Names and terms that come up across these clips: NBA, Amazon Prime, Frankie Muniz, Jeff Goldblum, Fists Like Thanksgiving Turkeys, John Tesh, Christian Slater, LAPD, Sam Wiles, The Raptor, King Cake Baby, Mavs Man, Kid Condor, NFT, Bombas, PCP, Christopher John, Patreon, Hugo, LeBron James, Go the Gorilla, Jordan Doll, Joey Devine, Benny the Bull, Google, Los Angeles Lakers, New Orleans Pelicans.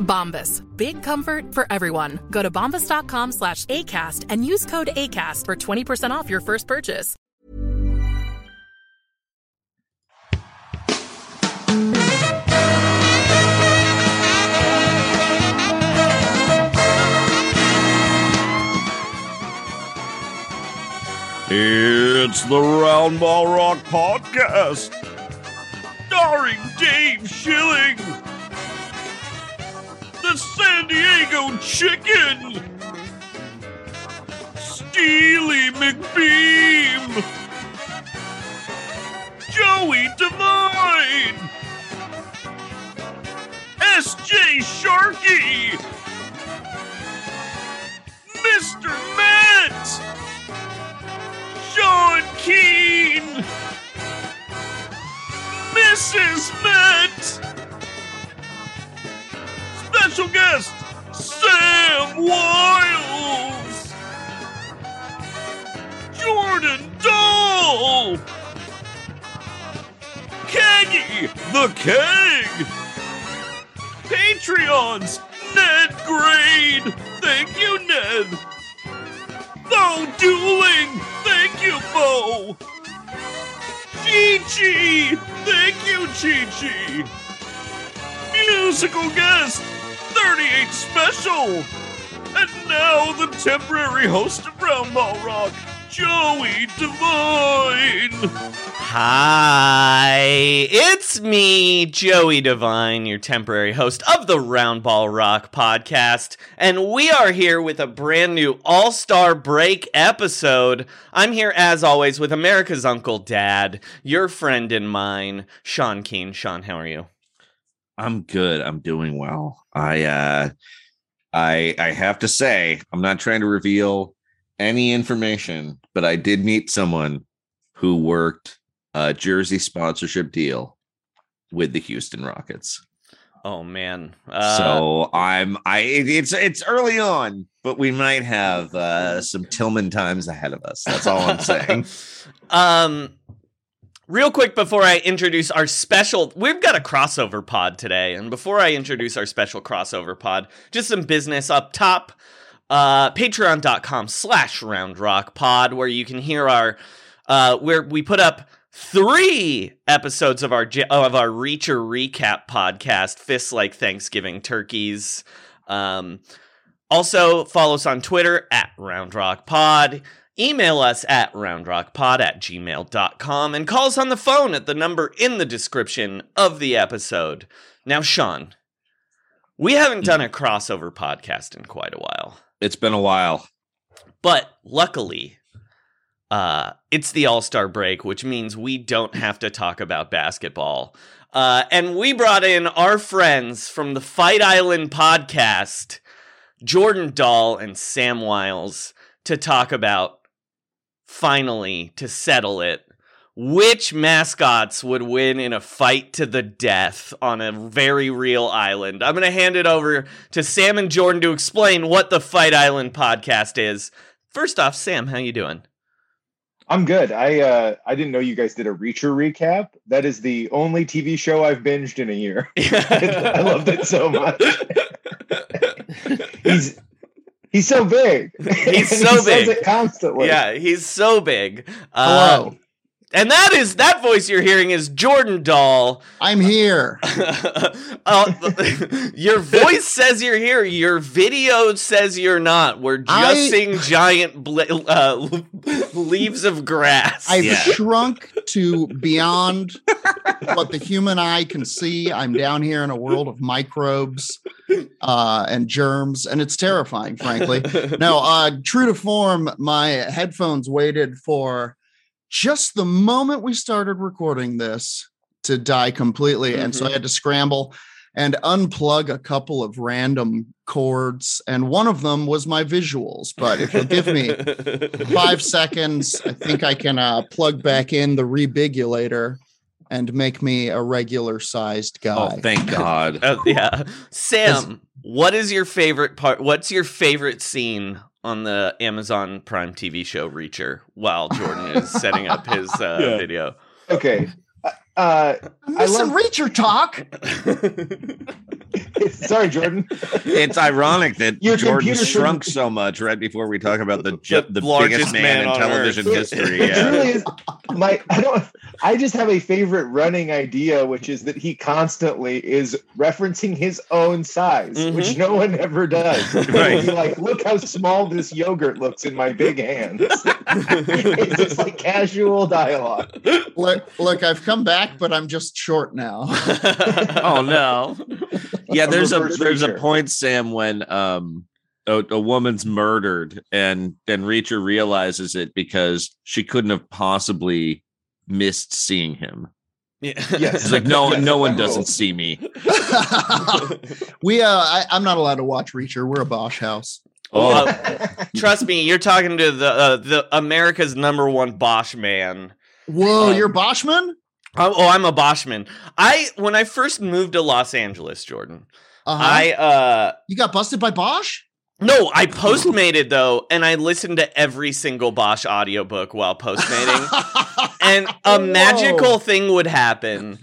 Bombas. Big comfort for everyone. Go to bombas.com/ACAST and use code ACAST for 20% off your first purchase. It's the Round Ball Rock podcast, starring Dave Schilling, the San Diego Chicken, Steely McBeam, Joey Devine, S.J. Sharkey, Mr. Matt, Sean Keen, Mrs. Matt, special guest, Sam Wiles, Jordan Doll, Keggy the Keg, Patreons, Ned Grade, thank you Ned, Bo Dueling, thank you Bo, Gigi, thank you Gigi, musical guest, 38 Special! And now the temporary host of Round Ball Rock, Joey Devine! Hi, it's me, Joey Devine, your temporary host of the Round Ball Rock podcast, and we are here with a brand new All-Star Break episode. I'm here, as always, with America's Uncle Dad, your friend and mine, Sean Keen. Sean, how are you? I'm good. I'm doing well. I have to say, I'm not trying to reveal any information, but I did meet someone who worked a jersey sponsorship deal with the Houston Rockets. Oh man. So it's early on, but we might have some Tillman times ahead of us. That's all I'm saying. Real quick before I introduce our special, we've got a crossover pod today, and before I introduce our special crossover pod, just some business up top, patreon.com/roundrockpod, where you can hear our, where we put up 3 episodes of our Reacher recap podcast, Fists Like Thanksgiving Turkeys. Also, follow us on Twitter at roundrockpod. Email us at roundrockpod@gmail.com and call us on the phone at the number in the description of the episode. Now, Sean, we haven't done a crossover podcast in quite a while. It's been a while. But luckily, it's the All-Star break, which means we don't have to talk about basketball. And we brought in our friends from the Fight Island podcast, Jordan Doll and Sam Wiles, to talk about, finally, to settle it, which mascots would win in a fight to the death on a very real island. I'm going to hand it over to Sam and Jordan to explain what the Fight Island podcast is. First off, Sam, how you doing? I'm good. I didn't know you guys did a Reacher recap. That is the only TV show I've binged in a year. I loved it so much. He's so big. He says it constantly. Yeah, he's so big. Hello. And that voice you're hearing is Jordan Doll. I'm here. Your voice says you're here. Your video says you're not. We're seeing giant leaves of grass. I've shrunk to beyond what the human eye can see. I'm down here in a world of microbes and germs, and it's terrifying, frankly. Now, true to form, my headphones waited for just the moment we started recording this to die completely. Mm-hmm. And so I had to scramble and unplug a couple of random cords. And one of them was my visuals. But if you'll give me 5 seconds, I think I can plug back in the rebigulator and make me a regular sized guy. Oh, thank God. Yeah. Sam, what is your favorite part? What's your favorite scene on the Amazon Prime TV show Reacher while Jordan is setting up his video? Okay. I love Reacher talk. Sorry, Jordan. It's ironic that Jordan shrunk so much right before we talk about the biggest man in television history. It really is I just have a favorite running idea, which is that he constantly is referencing his own size, mm-hmm. which no one ever does. Right. He's like, look how small this yogurt looks in my big hands. It's just like casual dialogue. Look, I've come back, but I'm just short now. Oh no. Yeah, there's a point, Sam, when a woman's murdered and then Reacher realizes it because she couldn't have possibly missed seeing him. Yeah. Yes. It's like no one doesn't see me. I'm not allowed to watch Reacher. We're a Bosch house. Oh, trust me, you're talking to the America's #1 Bosch man. Whoa, you're Boschman? I'm a Boschman. When I first moved to Los Angeles, Jordan, uh-huh. You got busted by Bosch? No, I postmated though, and I listened to every single Bosch audiobook while postmating. And a magical thing would happen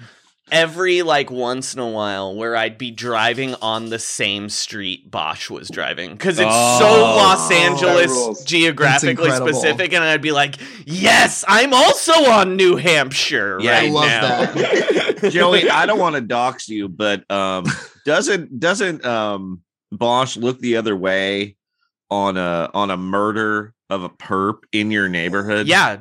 every once in a while where I'd be driving on the same street Bosch was driving because it's so Los Angeles geographically specific, and I'd be like, yes, I'm also on New Hampshire right now. That. Joey, I don't want to dox you, but doesn't Bosch look the other way on a murder of a perp in your neighborhood? Yeah,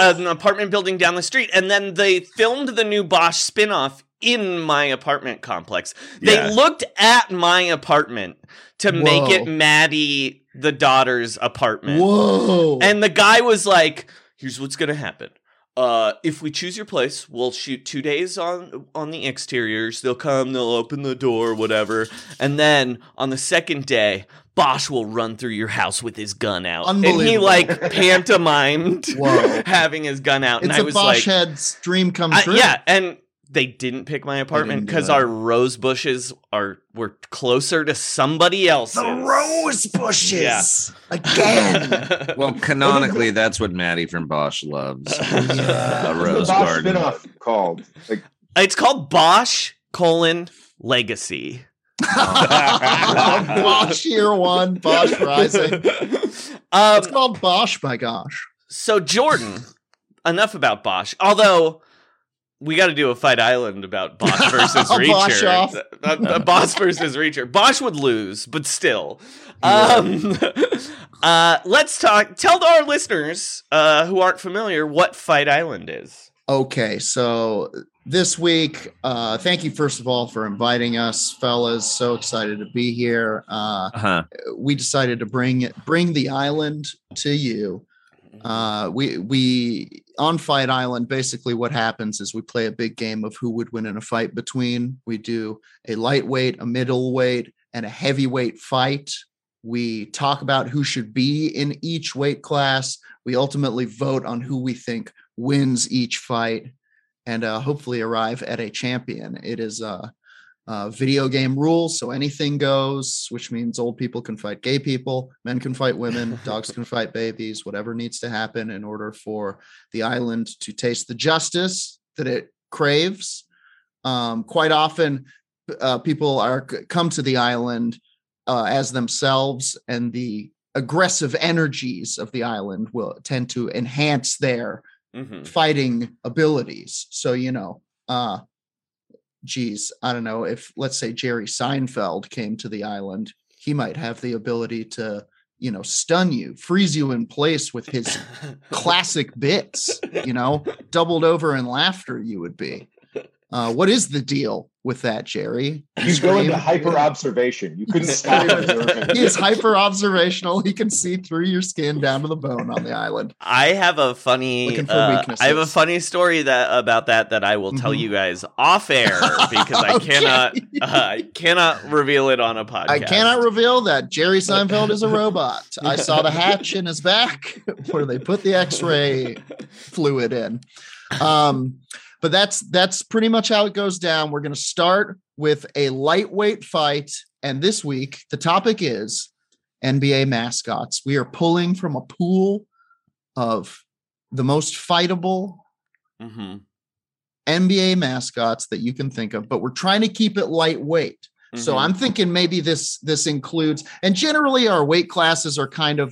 an apartment building down the street. And then they filmed the new Bosch spinoff in my apartment complex. They looked at my apartment to make it Maddie, the daughter's apartment. Whoa! And the guy was like, here's what's going to happen. If we choose your place, we'll shoot 2 days on the exteriors. They'll come, they'll open the door, whatever. And then on the second day, Bosch will run through your house with his gun out. And he pantomimed having his gun out. It's and I was Bosch head's dream come true. Yeah, and they didn't pick my apartment because our rose bushes were closer to somebody else's. The rose bushes again. Well, canonically, that's what Maddie from Bosch loves. A rose garden. What's the Bosch spinoff called? It's called Bosch Legacy. Bosch Year One, Bosch Rising. It's called Bosch, my gosh. So Jordan, enough about Bosch. Although we got to do a Fight Island about Bosch versus Reacher. Bosch versus Reacher. Bosch would lose, but still. Let's talk. Tell our listeners who aren't familiar what Fight Island is. Okay, so this week, thank you, first of all, for inviting us, fellas. So excited to be here. We decided to bring the island to you. We on Fight Island, basically what happens is we play a big game of who would win in a fight between. We do a lightweight, a middleweight, and a heavyweight fight. We talk about who should be in each weight class. We ultimately vote on who we think wins each fight and hopefully arrive at a champion. It is video game rules. So anything goes, which means old people can fight gay people, men can fight women, dogs can fight babies, whatever needs to happen in order for the island to taste the justice that it craves. Quite often people come to the island as themselves, and the aggressive energies of the island will tend to enhance their fighting abilities. So, you know, I don't know, if let's say Jerry Seinfeld came to the island, he might have the ability to, you know, stun you, freeze you in place with his classic bits, you know, doubled over in laughter you would be. What is the deal with that, Jerry? You go into hyper observation. You couldn't stop observing. He is hyper observational. He can see through your skin down to the bone on the island. I have a funny story about that I will tell you guys off air, because okay. I cannot reveal it on a podcast. I cannot reveal that Jerry Seinfeld is a robot. I saw the hatch in his back where they put the X-ray fluid in. But that's pretty much how it goes down. We're going to start with a lightweight fight. And this week, the topic is NBA mascots. We are pulling from a pool of the most fightable NBA mascots that you can think of, but we're trying to keep it lightweight. Mm-hmm. So I'm thinking maybe this includes, and generally our weight classes are kind of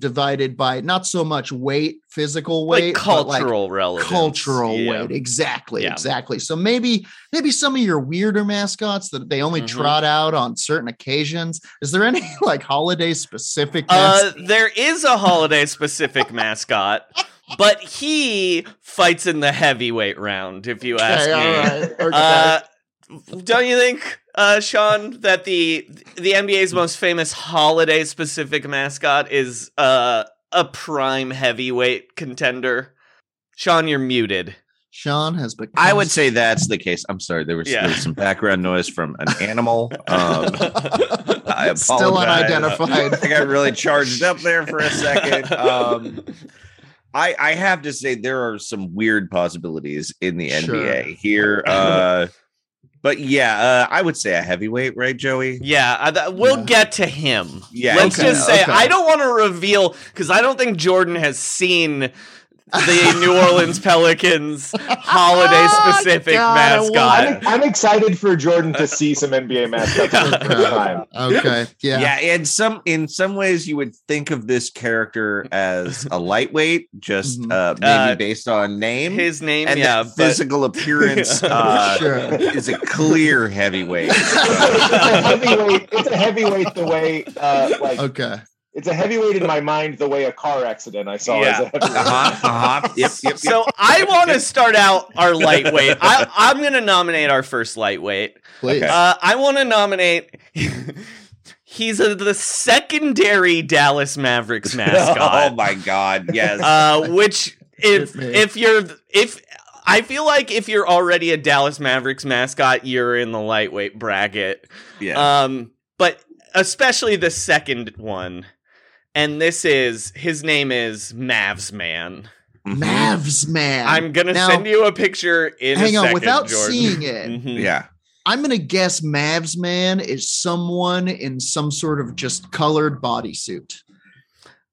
divided by not so much weight, physical weight, like cultural relevance. Cultural weight. Exactly. Yeah. Exactly. So maybe some of your weirder mascots that they only trot out on certain occasions. Is there any like holiday specific? There is a holiday specific mascot, but he fights in the heavyweight round. If you ask me, all right. Don't you think, Sean, that the NBA's most famous holiday specific mascot is a prime heavyweight contender? Sean, you're muted. Sean has become. I would say that's the case. I'm sorry, there was some background noise from an animal. I apologize. Still unidentified. I got really charged up there for a second. I have to say there are some weird possibilities in the NBA here. But I would say a heavyweight, right, Joey? Yeah, we'll get to him. Yeah, let's just say I don't want to reveal, because I don't think Jordan has seen the New Orleans Pelicans holiday-specific mascot. I'm excited for Jordan to see some NBA mascots for the first time. Okay, yeah. Yeah, and in some ways you would think of this character as a lightweight, just maybe based on name. His name, and the physical appearance is a clear heavyweight. It's a heavyweight the way, It's a heavyweight in my mind the way a car accident I saw as a heavyweight. Yep. So I want to start out our lightweight. I'm going to nominate our first lightweight. Please. I want to nominate... He's the secondary Dallas Mavericks mascot. Oh, my God, yes. Which, I feel like if you're already a Dallas Mavericks mascot, you're in the lightweight bracket. Yeah. But especially the second one. And his name is Mavs Man. Mavs Man. I'm going to send you a picture in a second, Jordan. Hang on, without seeing it. Yeah. I'm going to guess Mavs Man is someone in some sort of just colored bodysuit.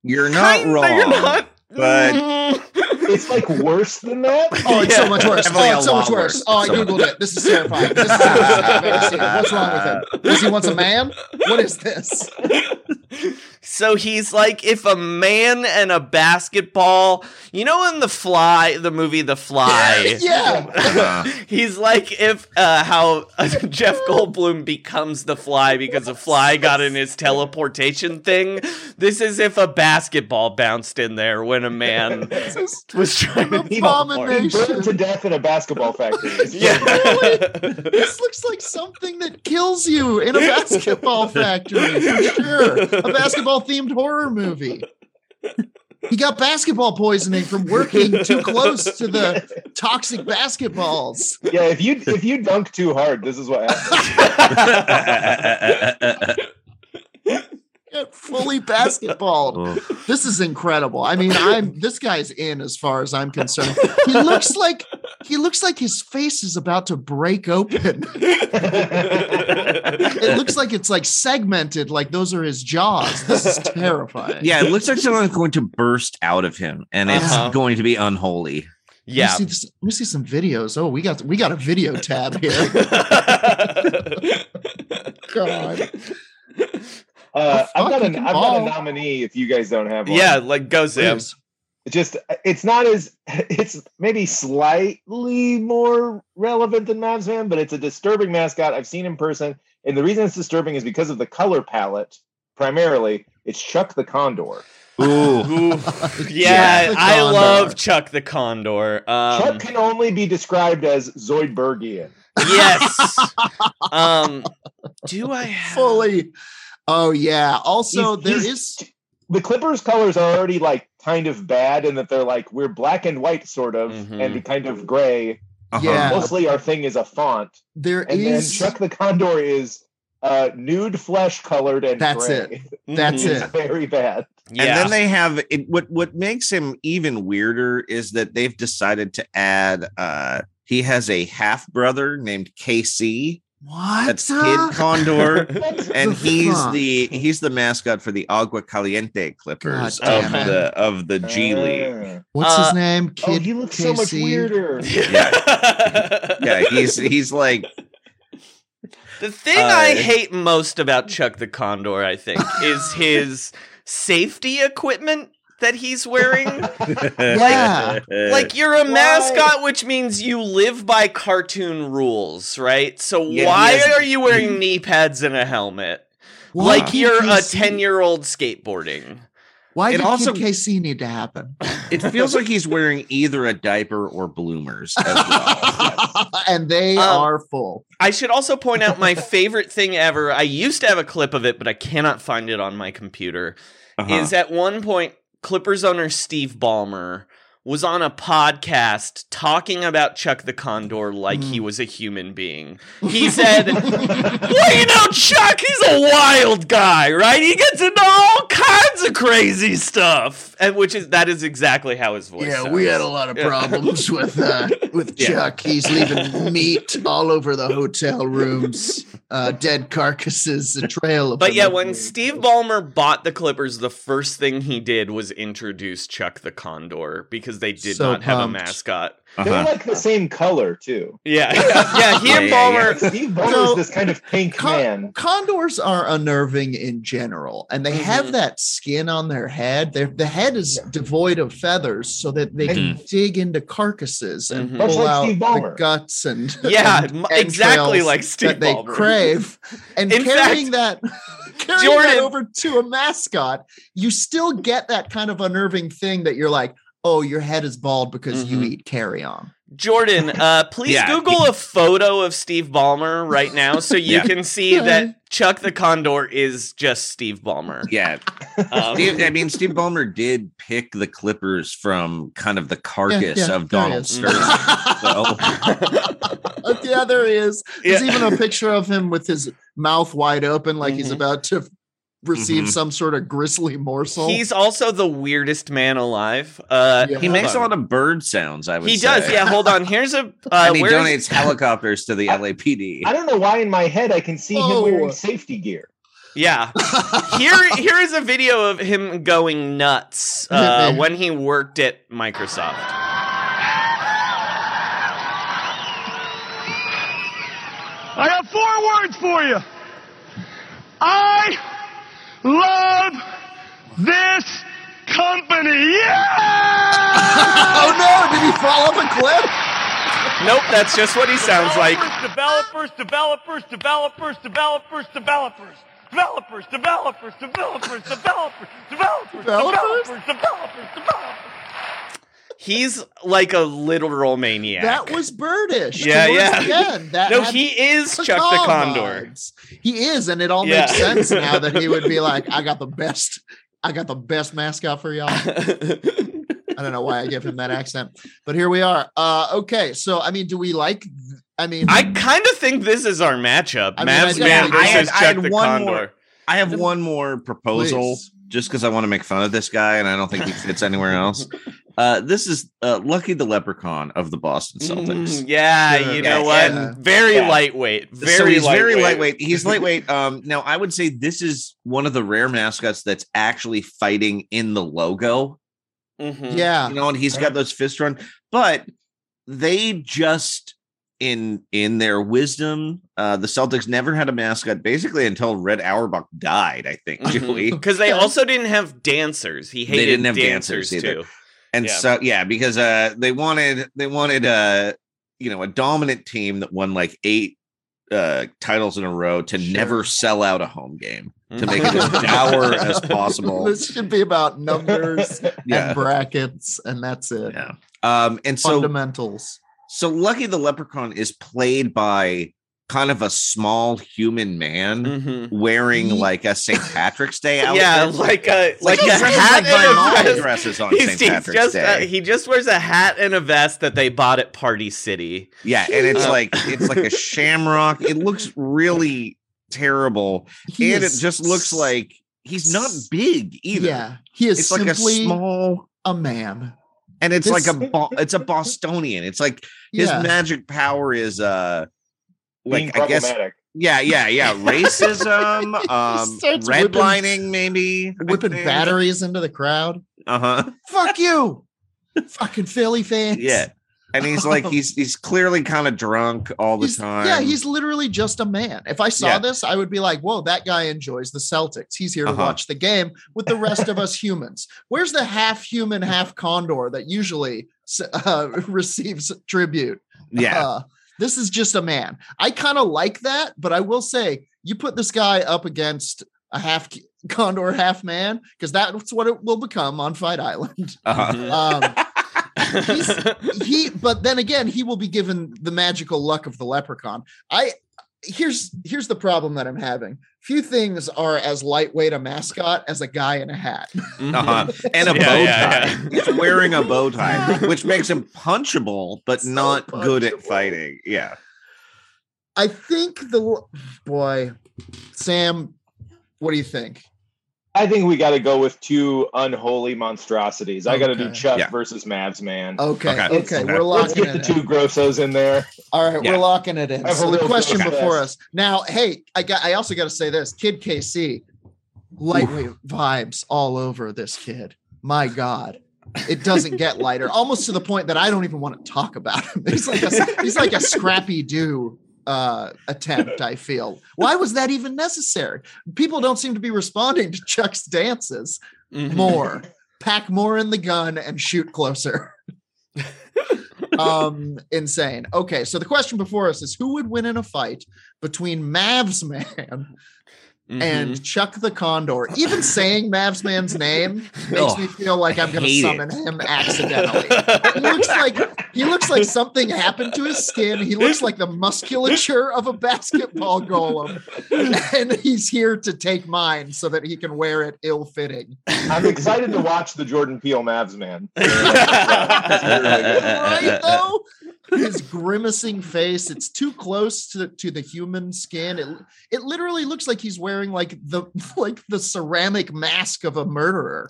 You're not wrong. You're not. But it's like worse than that. Oh, it's so much worse. Oh, it's so much worse. Oh, I Googled it. This is terrifying. This is terrifying. What's wrong with him? Does he want a man? What is this? So he's like, if a man and a basketball, you know, in the movie The Fly, he's like, if how Jeff Goldblum becomes the Fly because a fly got in his teleportation thing. This is if a basketball bounced in there when a man was trying to burn to death in a basketball factory. This looks like something that kills you in a basketball factory for sure. A basketball-themed horror movie. He got basketball poisoning from working too close to the toxic basketballs. Yeah, if you dunk too hard, this is what happens. Get fully basketballed. This is incredible. I mean, this guy's in as far as I'm concerned. He looks like He looks like his face is about to break open. It looks like it's like segmented, like those are his jaws. This is terrifying. Yeah, it looks like someone's going to burst out of him, and it's going to be unholy. Yeah, let me see some videos. Oh, we got a video tab here. God. I've got a nominee if you guys don't have one. Yeah, like go Sam. Just it's maybe slightly more relevant than Mavs Man, but it's a disturbing mascot I've seen in person, and the reason it's disturbing is because of the color palette. Primarily, it's Chuck the Condor. Ooh. Yeah, I love Chuck the Condor. Chuck can only be described as Zoidbergian. Yes. Do I have... fully? Oh yeah. Also, the Clippers' colors are already like kind of bad, in that they're like we're black and white sort of, and kind of gray. Yeah. Mostly, our thing is a font. Then Chuck the Condor is nude flesh colored and that's gray. That's it. Very bad. Yeah. And then they have it. What makes him even weirder is that they've decided to add. He has a half brother named KC. What? That's Kid Condor, and he's the mascot for the Agua Caliente Clippers of the G League. What's his name? Kid. Oh, he looks KC. So much weirder. Yeah, he's like. The thing I hate most about Chuck the Condor, I think, is his safety equipment that he's wearing. Like you're a mascot, which means you live by cartoon rules, right? So why are you wearing knee pads and a helmet? Like you're a 10-year-old skateboarding. Why did KC need to happen? It feels like he's wearing either a diaper or bloomers as well. And they are full. I should also point out my favorite thing ever. I used to have a clip of it, but I cannot find it on my computer. Is at one point, Clippers owner Steve Ballmer was on a podcast talking about Chuck the Condor like he was a human being. He said, well, you know, Chuck, he's a wild guy, right? He gets into all kinds of crazy stuff. And that is exactly how his voice sounds. We had a lot of problems with Chuck. He's leaving meat all over the hotel rooms, dead carcasses, a trail of when Steve Ballmer bought the Clippers, the first thing he did was introduce Chuck the Condor, because they did not have a mascot. They're like the same color too. Yeah, yeah. He and Ballmer. Steve Ballmer's this kind of pink man. Condors are unnerving in general, and they have that skin on their head. The head is devoid of feathers, so that they can dig into carcasses and pull out the guts and and exactly like Steve that Ballmer. They crave. And in carrying fact, that, carrying that over to a mascot, you still get that kind of unnerving thing that you're like, oh, your head is bald because you eat carry-on. Jordan, please Google a photo of Steve Ballmer right now so you can see that Chuck the Condor is just Steve Ballmer. Yeah. Steve Ballmer did pick the Clippers from kind of the carcass of Donald Stern. Yeah, there he is. There's even a picture of him with his mouth wide open like he's about to... receive some sort of grisly morsel. He's also the weirdest man alive. He makes a lot of bird sounds, I would say. He does, hold on. Here's a... and he donates helicopters to the LAPD. I don't know why in my head I can see him wearing safety gear. Yeah. Here is a video of him going nuts when he worked at Microsoft. I got 4 words for you. I... love this company. Yeah! Oh no, did he fall off a cliff? Nope, that's just what he sounds like. Developers. He's like a literal maniac. That was birdish. Again, he is Chuck the Condor. He is, and it all makes sense now that he would be like, I got the best mascot for y'all. I don't know why I give him that accent, but here we are. Okay, so I mean, do we like? I mean, I kind of think this is our matchup: Mavs Man versus Chuck the Condor. I have one more proposal. Please. Just because I want to make fun of this guy and I don't think he fits anywhere else. This is Lucky the Leprechaun of the Boston Celtics. Lightweight. Very lightweight. He's lightweight. Now, I would say this is one of the rare mascots that's actually fighting in the logo. Mm-hmm. Yeah. You know, and he's got those fists run. But they just, in their wisdom, the Celtics never had a mascot basically until Red Auerbach died, I think, Joey. Because they also didn't have dancers. He hated dancers too. And because they wanted you know, a dominant team that won like 8 titles in a row to never sell out a home game, to make it as dour as possible. This should be about numbers and brackets, and that's it. Yeah. And so fundamentals. So Lucky the Leprechaun is played by kind of a small human man wearing like a St. Patrick's Day outfit. Yeah, like a hat. My mom dresses on St. Patrick's Day. He just wears a hat and a vest that they bought at Party City. Yeah, and it's like a shamrock. It looks really terrible, and it just looks like he's not big either. Yeah, he is. It's simply like a man, and it's a Bostonian. It's like his magic power is like, I guess, yeah. Racism, redlining, maybe whipping batteries into the crowd. Fuck you, fucking Philly fans. Yeah, and he's like, he's clearly kind of drunk all the time. Yeah, he's literally just a man. If I saw this, I would be like, whoa, that guy enjoys the Celtics. He's here to watch the game with the rest of us humans. Where's the half human, half condor that usually receives tribute? Yeah. This is just a man. I kind of like that, but I will say you put this guy up against a half condor, half man, because that's what it will become on Fight Island. But then again, he will be given the magical luck of the leprechaun. Here's the problem that I'm having. Few things are as lightweight a mascot as a guy in a hat. And a bow tie. He's wearing a bow tie, which makes him punchable, but not punchable. Good at fighting. Yeah. I think Sam, what do you think? I think we got to go with two unholy monstrosities. I got to do Chuck versus Mavs Man. Okay. We're locking it in. Let's get the two grossos in there. All right, we're locking it in. So the question before us now. Hey, I also got to say this, Kid KC, lightweight vibes all over this kid. My God, it doesn't get lighter. Almost to the point that I don't even want to talk about him. He's like a Scrappy Doo attempt, I feel. Why was that even necessary? People don't seem to be responding to Chuck's dances. More. Pack more in the gun and shoot closer. Insane. Okay, so the question before us is, who would win in a fight between Mavs Man and Chuck the Condor? Even saying Mavs Man's name makes me feel like I'm going to summon him accidentally. He looks like something happened to his skin. He looks like the musculature of a basketball golem, and he's here to take mine so that he can wear it ill-fitting. I'm excited to watch the Jordan Peele Mavs Man. Right though. His grimacing face, it's too close to the human skin. It literally looks like he's wearing like the ceramic mask of a murderer.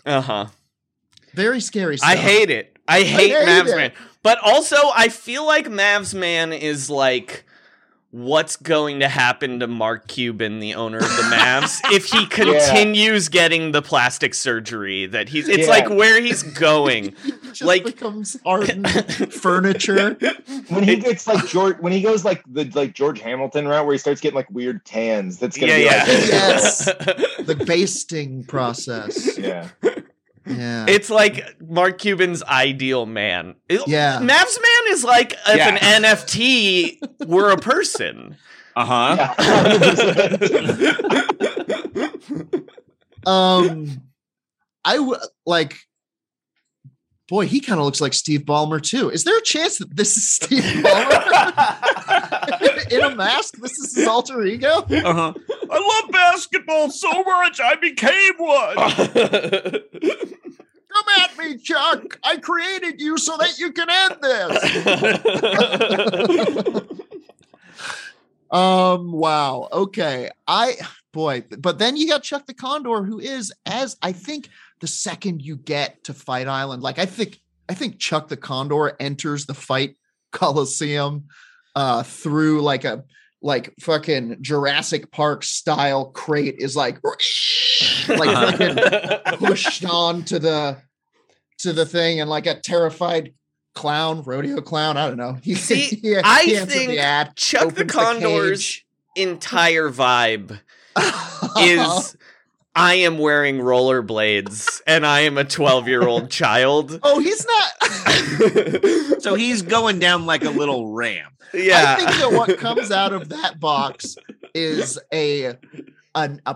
Very scary stuff. I hate it. I hate Mavs Man. But also, I feel like Mavs Man is like what's going to happen to Mark Cuban, the owner of the Mavs, if he continues getting the plastic surgery that he's... It's like where he's going. He just becomes hardened furniture. When he gets like George... When he goes like George Hamilton route, where he starts getting like weird tans, that's going to be like... Yes! The basting process. Yeah. Yeah. It's like Mark Cuban's ideal man. Mavs Man is like if an NFT were a person. Boy, he kind of looks like Steve Ballmer too. Is there a chance that this is Steve Ballmer in a mask? This is his alter ego. I love basketball so much, I became one. Come at me, Chuck. I created you so that you can end this. Wow. Okay. But then you got Chuck the Condor, who is, as I think, the second you get to Fight Island, like I think I think Chuck the Condor enters the Fight Coliseum through like a fucking Jurassic Park style crate is like fucking pushed on to the thing, and like a terrified clown, rodeo clown, I don't know. I think the ad, Chuck the Condor's entire vibe is I am wearing rollerblades and I am a 12-year-old child. Oh, he's not. So he's going down like a little ramp. Yeah. I think that what comes out of that box is a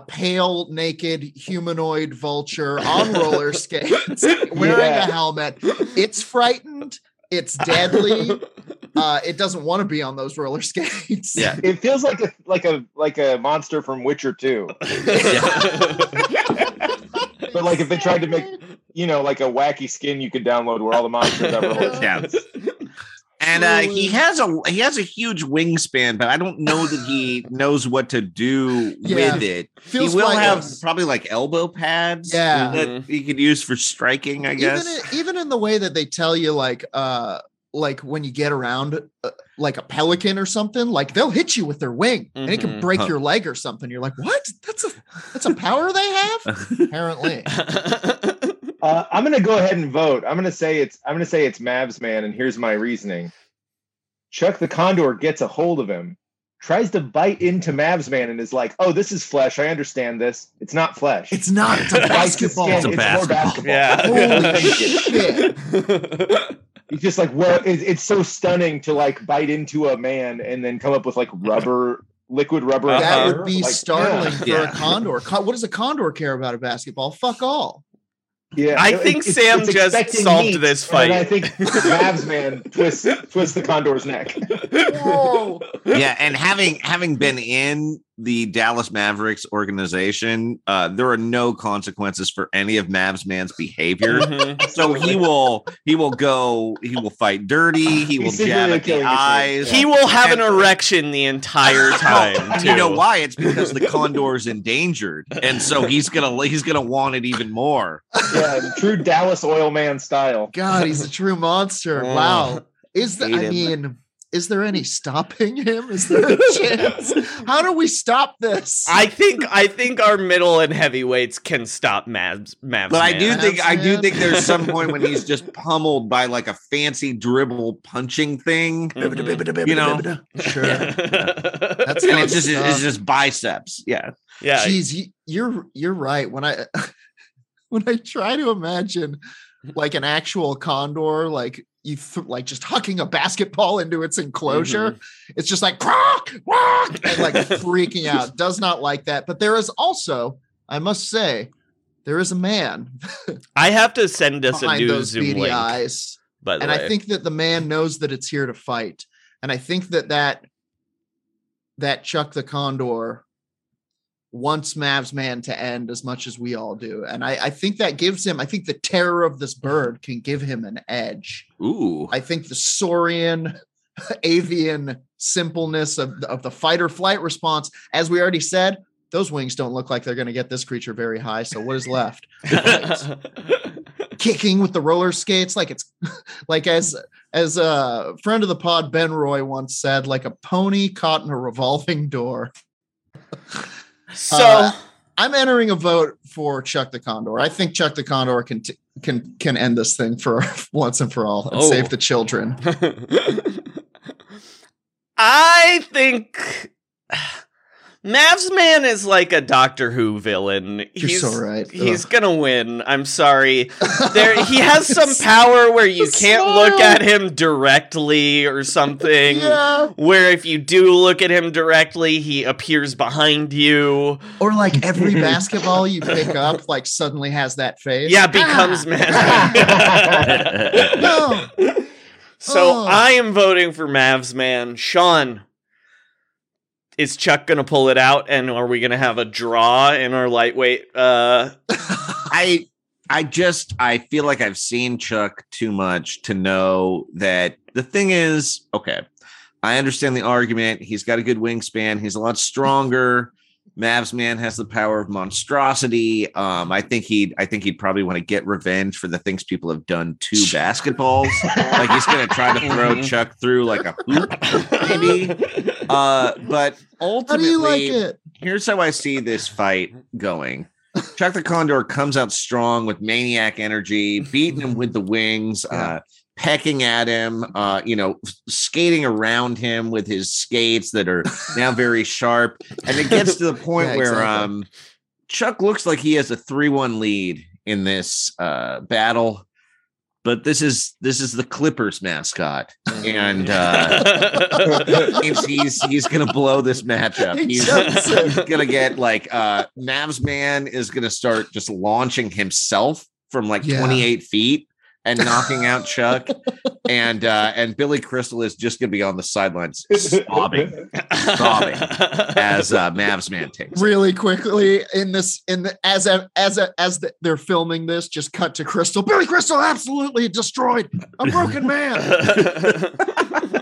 pale, naked, humanoid vulture on roller skates wearing a helmet. It's frightened. It's deadly. It doesn't want to be on those roller skates. Yeah, it feels like a monster from Witcher 2. But like if they tried to make, you know, like a wacky skin you could download where all the monsters have roller skates. And he has a huge wingspan, but I don't know that he knows what to do with it. Feels he will have probably like elbow pads that he could use for striking, I guess. Even in the way that they tell you, like when you get around like a pelican or something, like they'll hit you with their wing and it can break your leg or something. You're like, what? That's a power they have? Apparently. I'm going to go ahead and vote. I'm going to say it's Mavs Man, and here's my reasoning. Chuck the Condor gets a hold of him, tries to bite into Mavs Man, and is like, "Oh, this is flesh. I understand this. It's not flesh. It's not. It's a basketball. It's more basketball. Yeah. Holy shit." It's just like, well, it's so stunning to like bite into a man and then come up with like rubber. Liquid rubber. That would be like, startling for a condor. What does a condor care about a basketball? Fuck all. Yeah, I think Sam just solved this fight. And I think Mavs Man twists the Condor's neck. Whoa. Yeah, and having been in the Dallas Mavericks organization, there are no consequences for any of Mavs Man's behavior. So he will fight dirty. He will jab at the eyes. He will have an erection the entire time. You know why? It's because the Condor's endangered, and so he's gonna want it even more. Yeah, true Dallas oil man style. God, he's a true monster. Yeah. Wow. Is there any stopping him? Is there a chance? How do we stop this? I think our middle and heavyweights can stop Mavs. But I do think there's some point when he's just pummeled by like a fancy dribble punching thing. You know, sure. That's and it's just biceps. Yeah. Yeah. Jeez, you're right. When I try to imagine like an actual condor, like like just hucking a basketball into its enclosure, it's just like croak, croak, and like freaking out. Does not like that. But there is also, I must say, there is a man. I have to send us a new Zoom link. By the way, I think that the man knows that it's here to fight, and I think that Chuck the Condor wants Mavs Man to end as much as we all do. And I think that gives him, I think the terror of this bird can give him an edge. Ooh. I think the saurian, avian simpleness of the fight or flight response, as we already said, those wings don't look like they're going to get this creature very high. So what is left? Kicking with the roller skates. Like it's like as a friend of the pod, Ben Roy once said, like a pony caught in a revolving door. So I'm entering a vote for Chuck the Condor. I think Chuck the Condor can end this thing for once and for all and save the children. I think Mavs Man is like a Doctor Who villain. He's so right. Ugh. He's gonna win. I'm sorry. He has some power where you can't look at him directly or something. Yeah. Where if you do look at him directly, he appears behind you. Or like every basketball you pick up, like suddenly has that face. Yeah, becomes Mavs Man. No. So I am voting for Mavs Man. Sean. Is Chuck going to pull it out, and are we going to have a draw in our lightweight? I feel like I've seen Chuck too much to know that the thing is, okay, I understand the argument. He's got a good wingspan. He's a lot stronger. Mavs Man has the power of monstrosity. I think he'd probably want to get revenge for the things people have done to basketballs. Like he's going to try to throw Chuck through like a hoop, maybe. But ultimately, how do you like it? Here's how I see this fight going. Chuck the Condor comes out strong with maniac energy, beating him with the wings, pecking at him, skating around him with his skates that are now very sharp. And it gets to the point where Chuck looks like he has a 3-1 lead in this battle. But this is the Clippers mascot, and he's gonna blow this matchup. He's gonna get like Mavs Man is gonna start just launching himself from 28 feet and knocking out Chuck, and Billy Crystal is just gonna be on the sidelines sobbing as Mavs Man takes really quickly in this as they're filming this. Just cut to Crystal. Billy Crystal absolutely destroyed a broken man.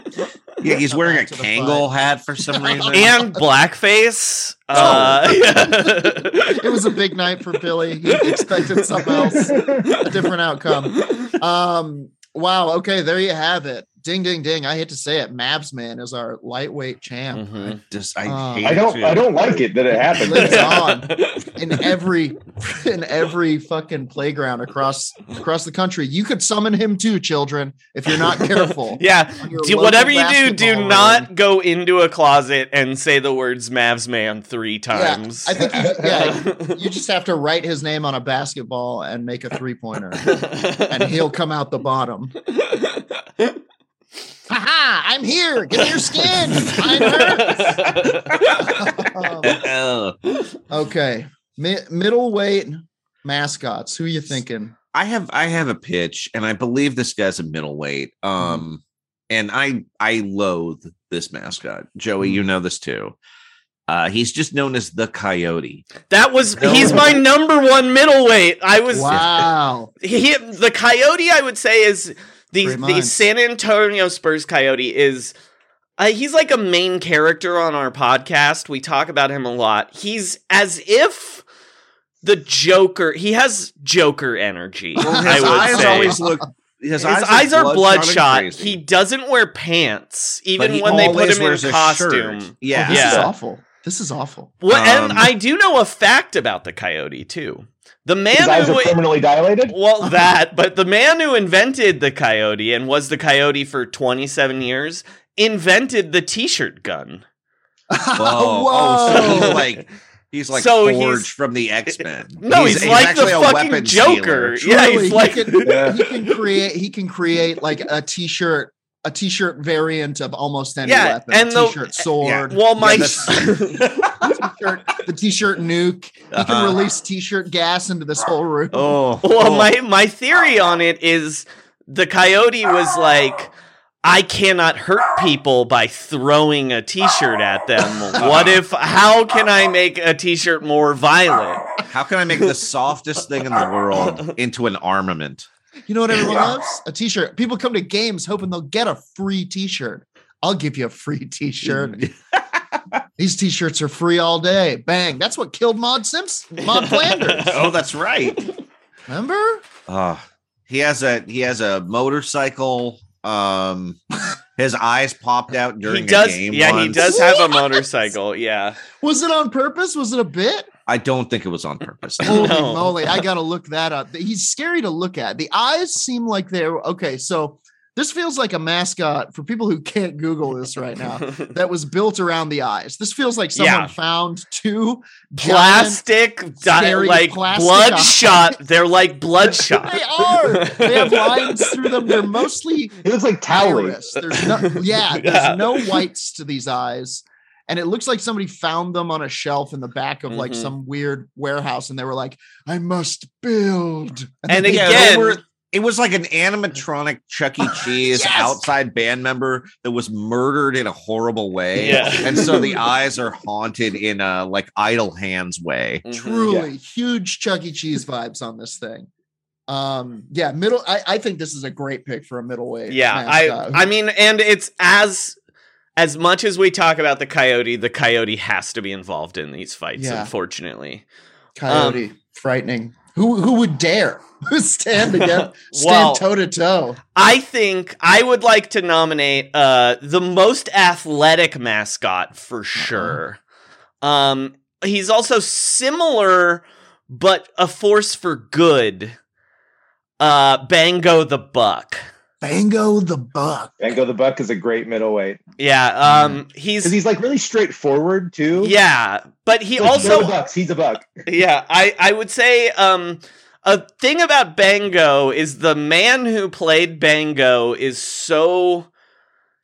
Yeah, he's wearing a Kangol hat for some reason and blackface. It was a big night for Billy. He expected something else, a different outcome. Wow. Okay, there you have it. Ding, ding, ding. I hate to say it. Mavs Man is our lightweight champ. Mm-hmm. I don't like it that it happened. It's on in every fucking playground across the country. You could summon him too, children, if you're not careful. Yeah. Whatever you do, do not go into a closet and say the words Mavs Man 3 times. Yeah, I think you just have to write his name on a basketball and make a 3-pointer, and he'll come out the bottom. Haha, I'm here. Get your skin. Mine hurts. Okay. Middleweight mascots. Who are you thinking? I have a pitch, and I believe this guy's a middleweight. And I loathe this mascot. Joey, you know this too. He's just known as the Coyote. He's my number one middleweight. The Coyote, I would say, is the San Antonio Spurs Coyote is he's like a main character on our podcast. We talk about him a lot. He's as if the Joker. He has Joker energy. Well, his eyes are bloodshot. He doesn't wear pants, even when they put him in a costume. Shirt. Yeah, is awful. This is awful. Well, and I do know a fact about the Coyote too. The man his eyes who are permanently dilated? Well, that, but the man who invented the Coyote and was the Coyote for 27 years invented the t-shirt gun. Whoa. Oh, so he's forged from the X-Men. No, he's like the fucking Joker. Yeah, he's like he can create like a t-shirt variant of almost any weapon. And the t-shirt sword. Yeah. Well, the t-shirt nuke. You can release t-shirt gas into this whole room. Oh, well, my theory on it is the Coyote was like, I cannot hurt people by throwing a t-shirt at them. How can I make a t-shirt more violent? How can I make the softest thing in the world into an armament? You know what everyone loves? A t-shirt. People come to games hoping they'll get a free t-shirt. I'll give you a free t-shirt. These t-shirts are free all day. Bang. That's what killed Maud Flanders. Oh, that's right. Remember? He has a motorcycle. His eyes popped out during the game. Yeah, once. He does have a motorcycle. Yeah. Was it on purpose? Was it a bit? I don't think it was on purpose. Holy moly. I got to look that up. He's scary to look at. The eyes seem like they're okay. So this feels like a mascot for people who can't Google this right now that was built around the eyes. This feels like someone found two plastic bloodshot. They're like bloodshot. They are. They have lines through them. They're mostly. It looks like towelers. There's no whites to these eyes. And it looks like somebody found them on a shelf in the back of like some weird warehouse. And they were like, I must build. It was like an animatronic Chuck E. Cheese outside band member that was murdered in a horrible way. Yeah. And so the eyes are haunted in a like Idle Hands way. Truly huge Chuck E. Cheese vibes on this thing. I think this is a great pick for a middleweight. Yeah. I mean, and it's as as much as we talk about the Coyote has to be involved in these fights, unfortunately. Coyote, frightening. Who would dare stand toe to toe? I think I would like to nominate the most athletic mascot for sure. He's also similar, but a force for good. Bango the Buck. Bango the Buck. Bango the Buck is a great middleweight. Yeah, he's like really straightforward too. Yeah, but he like, also he's a buck. Yeah, I would say a thing about Bango is the man who played Bango is so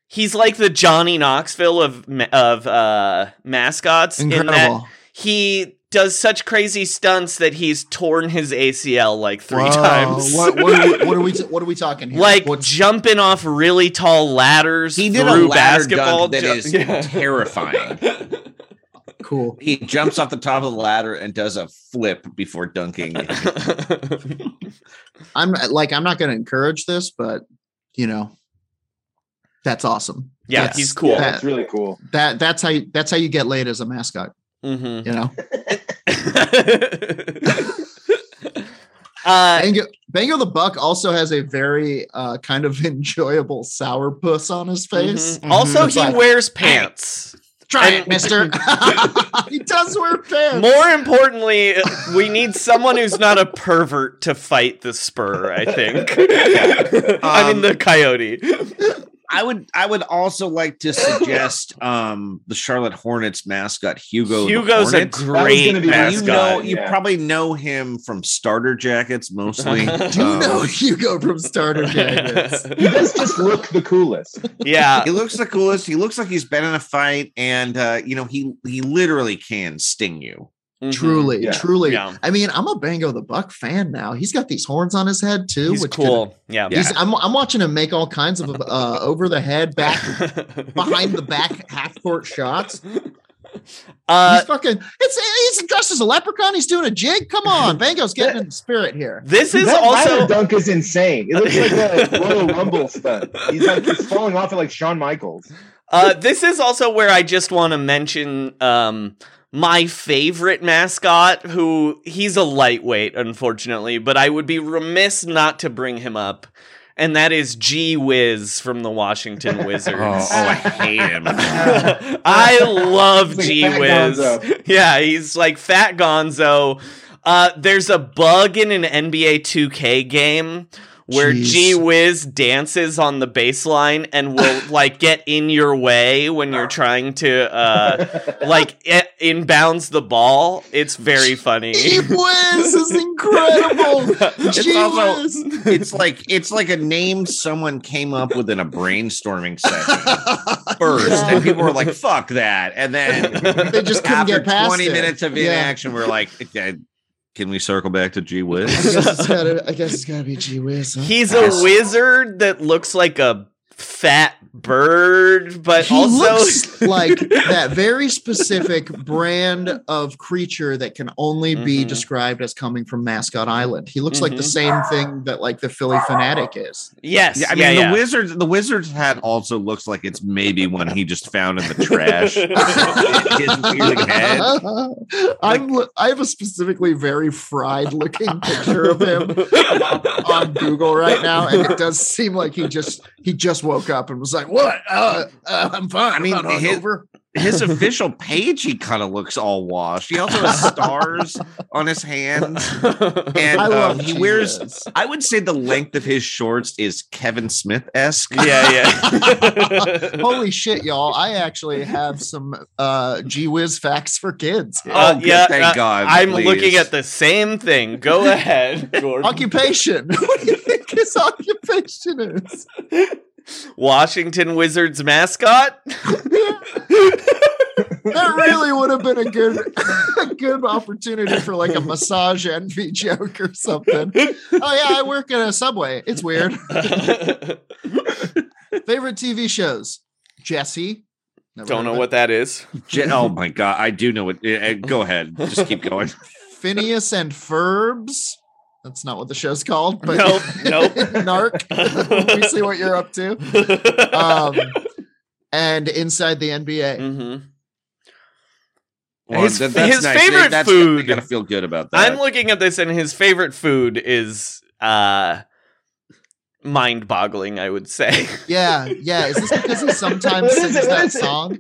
he's like the Johnny Knoxville of mascots. Incredible. In that he does such crazy stunts that he's torn his ACL like three times. What are we talking here? Like jumping off really tall ladders. He did a ladder dunk that is terrifying. Cool. He jumps off the top of the ladder and does a flip before dunking. I'm not going to encourage this, but you know, that's awesome. Yeah, he's cool. Yeah, that's really cool. That's how you get laid as a mascot. Mm-hmm. You know, Bango the Buck also has a very kind of enjoyable sourpuss on his face. Mm-hmm. Also, it's wears pants. Try it, mister. He does wear pants. More importantly, we need someone who's not a pervert to fight the Spur, I think. I mean, the Coyote. I would also like to suggest the Charlotte Hornets mascot, Hugo. Hugo's a great mascot. You probably know him from Starter Jackets, mostly. Do you know Hugo from Starter Jackets? He does just look the coolest. Yeah. He looks the coolest. He looks like he's been in a fight, and he literally can sting you. Mm-hmm. Truly. Yeah. I mean, I'm a Bango the Buck fan now. He's got these horns on his head too. He's cool. I'm watching him make all kinds of over the head, back, behind the back, half court shots. He's dressed as a leprechaun. He's doing a jig. Come on, Bango's getting in the spirit here. This is also dunk is insane. It looks like a Royal Rumble stunt. He's falling off it like Shawn Michaels. This is also where I just want to mention. My favorite mascot, who he's a lightweight, unfortunately, but I would be remiss not to bring him up. And that is G-Wiz from the Washington Wizards. Oh, I hate him. I love G-Wiz. Yeah, he's like Fat Gonzo. There's a bug in an NBA 2K game where G-Wiz dances on the baseline and will like get in your way when you're trying to inbounds the ball. It's very funny. G-Wiz is incredible. It's like a name someone came up with in a brainstorming session first, and people were like, "Fuck that," and then they just couldn't get past 20 minutes of inaction. We're like, okay. Can we circle back to G-Wiz? I guess it's got to be G-Wiz. Huh? He's a wizard that looks like a fat bird, but he also looks like that very specific brand of creature that can only be described as coming from Mascot Island. He looks like the same thing that like the Philly Fanatic is. Yes. Yeah, I mean, the Wizards, hat also looks like it's maybe one he just found in the trash. His I have a specifically very fried looking picture of him on Google right now, and it does seem like he just woke up and was like, "What? I'm fine." I mean, his official page, he kind of looks all washed. He also has stars on his hands, and he wears. Is. I would say the length of his shorts is Kevin Smith-esque. Yeah. Holy shit, y'all! I actually have some G-Wiz facts for kids. Thank God. I'm looking at the same thing. Go ahead, Jordan. Occupation. What do you think his occupation is? Washington Wizards mascot. That really would have been a good opportunity for like a massage envy joke or something. Oh yeah, I work at a Subway. It's weird. Favorite TV shows: Jesse. Don't know what that is. Oh my God, I do know it. Go ahead, just keep going. Phineas and Ferbs. That's not what the show's called, but nope. Narc. We see what you're up to. and inside the NBA. Mm-hmm. Well, his nice. Favorite food. You gotta feel good about that. I'm looking at this, and his favorite food is mind-boggling, I would say. Yeah. Is this because he sometimes sings that song?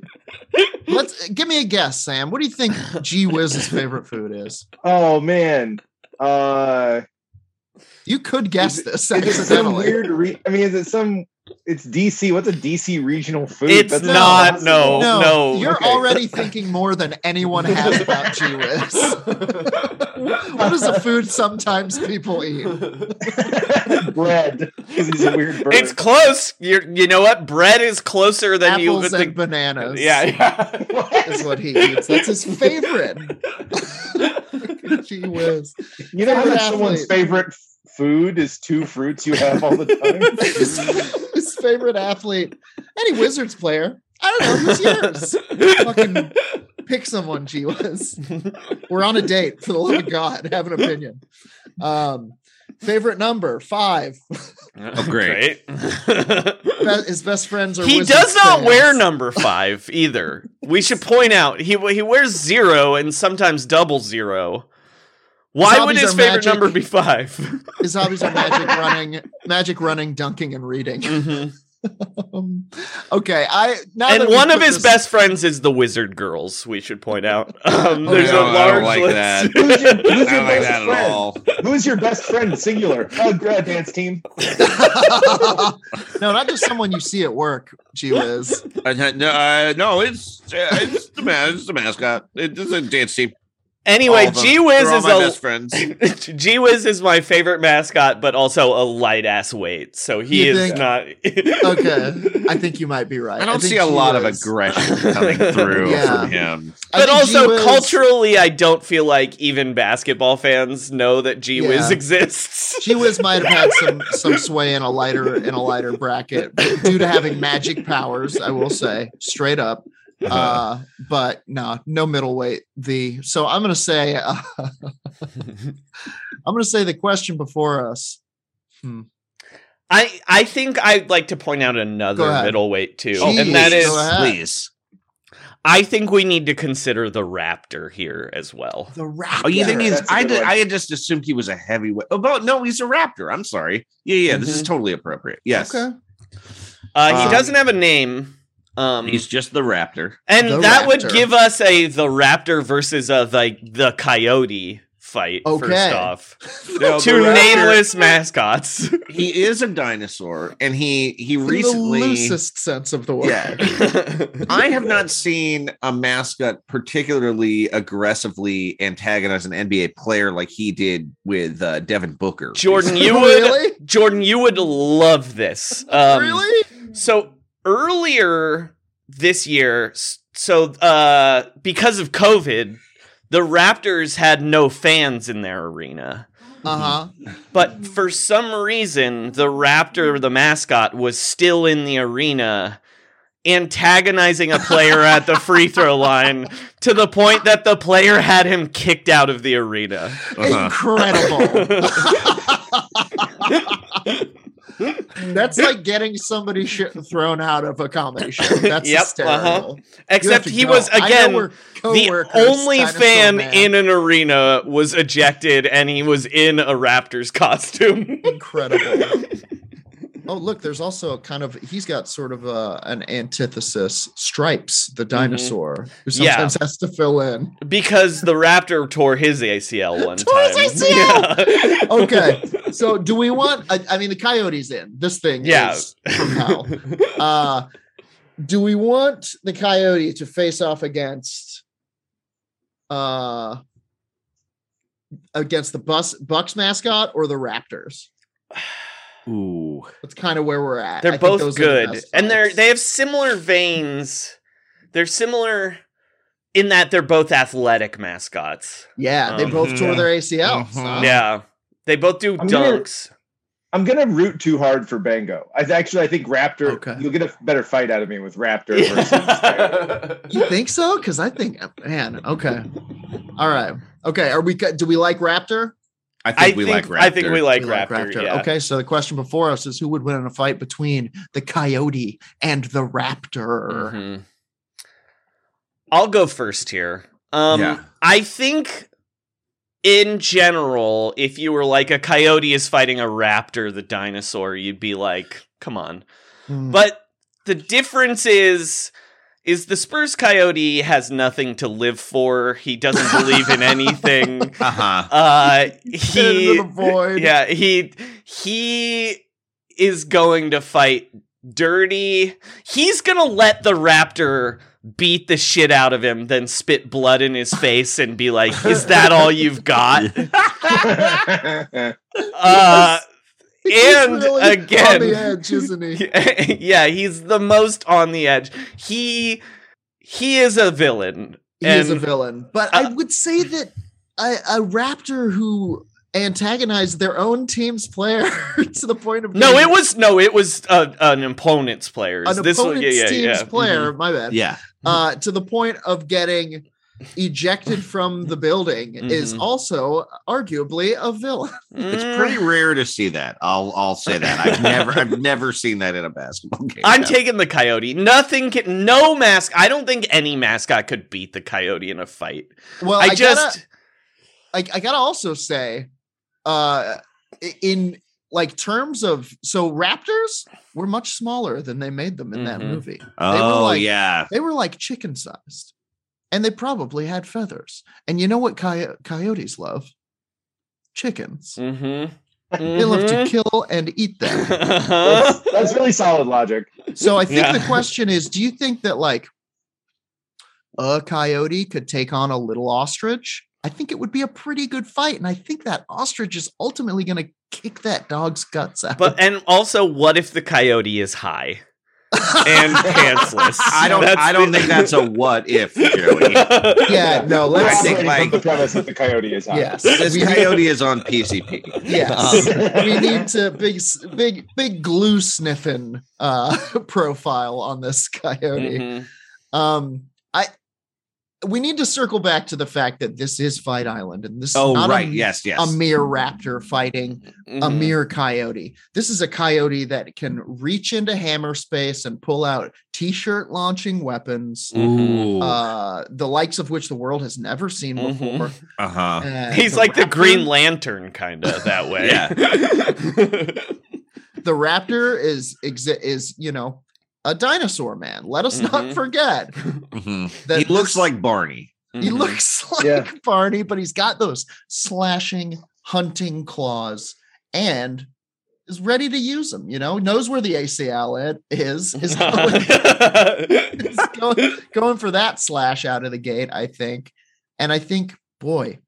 Let's give me a guess, Sam. What do you think G-Wiz's favorite food is? Oh man, you could guess this. Is it some weird? Is it some? It's DC. What's a DC regional food? It's that's not. No. You're already thinking more than anyone has about G-Wiz. What is the food sometimes people eat? Bread. Because he's a weird bird. It's close. You know what? Bread is closer than apples you would think. Bananas. Yeah. Is what he eats. That's his favorite. G-Wiz. You know when someone's favorite food is two fruits you have all the time? His favorite athlete. Any Wizards player. I don't know. Who's yours? Fucking pick someone, G-Wiz. We're on a date. For the love of God, have an opinion. Favorite number, 5. Oh, great. His best friends are Wizards does not fans. Wear number 5 either. We should point out, he wears 0 and sometimes double 0. Why would his favorite number be 5? His hobbies are magic running, dunking, and reading. Mm-hmm. Okay, and one of his best friends is the Wizard Girls. We should point out. There's a large list. I don't like that. Who's your best friend? At all. Who's your best friend? Singular. Oh, grad dance team. No, not just someone you see at work. G-Wiz. No, it's the mascot. It's a dance team. Anyway, G-Wiz is my favorite mascot, but also a light ass weight. So he is not. Okay, I think you might be right. I don't see a lot of aggression coming through from him. But also G-Wiz... culturally, I don't feel like even basketball fans know that G-Wiz exists. G-Wiz might have had some sway in a lighter bracket due to having magic powers. I will say straight up. But no middleweight. So I'm going to say, the question before us. I think I'd like to point out another middleweight too. Jeez, and that is, please. I think we need to consider the Raptor here as well. The Raptor. Oh, you think he's, I had just assumed he was a heavyweight. Oh, but no, he's a Raptor. I'm sorry. Yeah. Mm-hmm. This is totally appropriate. Yes. Okay. He doesn't have a name. He's just the Raptor, and would give us the Raptor versus the Coyote fight. Okay. First off, two nameless mascots. He is a dinosaur, and he recently in the loosest sense of the word. Yeah. I have not seen a mascot particularly aggressively antagonize an NBA player like he did with Devin Booker. Jordan, you would really? Jordan, you would love this. Really? So. Earlier this year, because of COVID, the Raptors had no fans in their arena. Uh-huh. But for some reason, the Raptor, the mascot, was still in the arena antagonizing a player at the free throw line to the point that the player had him kicked out of the arena. Uh-huh. Incredible. That's like getting somebody thrown out of a comedy show. That's hysterical. Uh-huh. Except he was, again, the only fan in an arena was ejected, and he was in a Raptors costume. Incredible. Oh, look, there's also he's got sort of an antithesis, Stripes, the dinosaur, who sometimes has to fill in. Because the Raptor tore his ACL one time. Tore his ACL! Yeah. Okay, so do we want, the Coyote's in. This thing is from hell. Do we want the Coyote to face off against the Bucks mascot or the Raptors? Ooh, that's kind of where we're at. They're both good, and they have similar veins. They're similar in that they're both athletic mascots. Yeah, they both tore their ACL. Mm-hmm. So. Yeah, they both do dunks. I'm gonna root too hard for Bango. I think Raptor. Okay. You'll get a better fight out of me with Raptor versus. You think so? Because I think, man. Okay. All right. Okay. Do we like Raptor? I think we like Raptor. Yeah. Okay, so the question before us is who would win in a fight between the coyote and the raptor? Mm-hmm. I'll go first here. I think in general, if you were like a coyote is fighting a raptor, the dinosaur, you'd be like, come on. Mm. But the difference is the Spurs coyote has nothing to live for. He doesn't believe in anything. Into the void. Yeah, he is going to fight dirty. He's going to let the raptor beat the shit out of him, then spit blood in his face and be like, is that all you've got? And really again, on the edge, isn't he? Yeah, he's the most on the edge. He is a villain. But I would say that a raptor who antagonized their own team's player to the point of an opponent's player. An opponent's team's player. Mm-hmm. My bad. Yeah, to the point of getting ejected from the building is also arguably a villain. It's pretty rare to see that. I'll say that. I've never seen that in a basketball game. I'm taking the coyote. I don't think any mascot could beat the coyote in a fight. Well, I gotta also say, in like terms of, so raptors were much smaller than they made them in that movie. They were like chicken sized. And they probably had feathers. And you know what coyotes love? Chickens. Mm-hmm. They love to kill and eat them. That's really solid logic. So I think the question is, do you think that like a coyote could take on a little ostrich? I think it would be a pretty good fight. And I think that ostrich is ultimately going to kick that dog's guts out. And also, what if the coyote is high? And pantsless. I don't think that's a what if, Joey. Yeah, no. Let's think like the premise that the coyote is on. Yes, this coyote is on PCP. Yes, we need to big glue sniffing profile on this coyote. Mm-hmm. We need to circle back to the fact that this is Fight Island, and this is not a mere raptor fighting a mere coyote. This is a coyote that can reach into hammer space and pull out t-shirt launching weapons, the likes of which the world has never seen before. He's like the Green Lantern kind of that way. The raptor is a dinosaur man. Let us not forget. That he looks like Barney. He looks like Barney, but he's got those slashing, hunting claws and is ready to use them. You know, knows where the ACL is going for that slash out of the gate, I think. And I think, boy,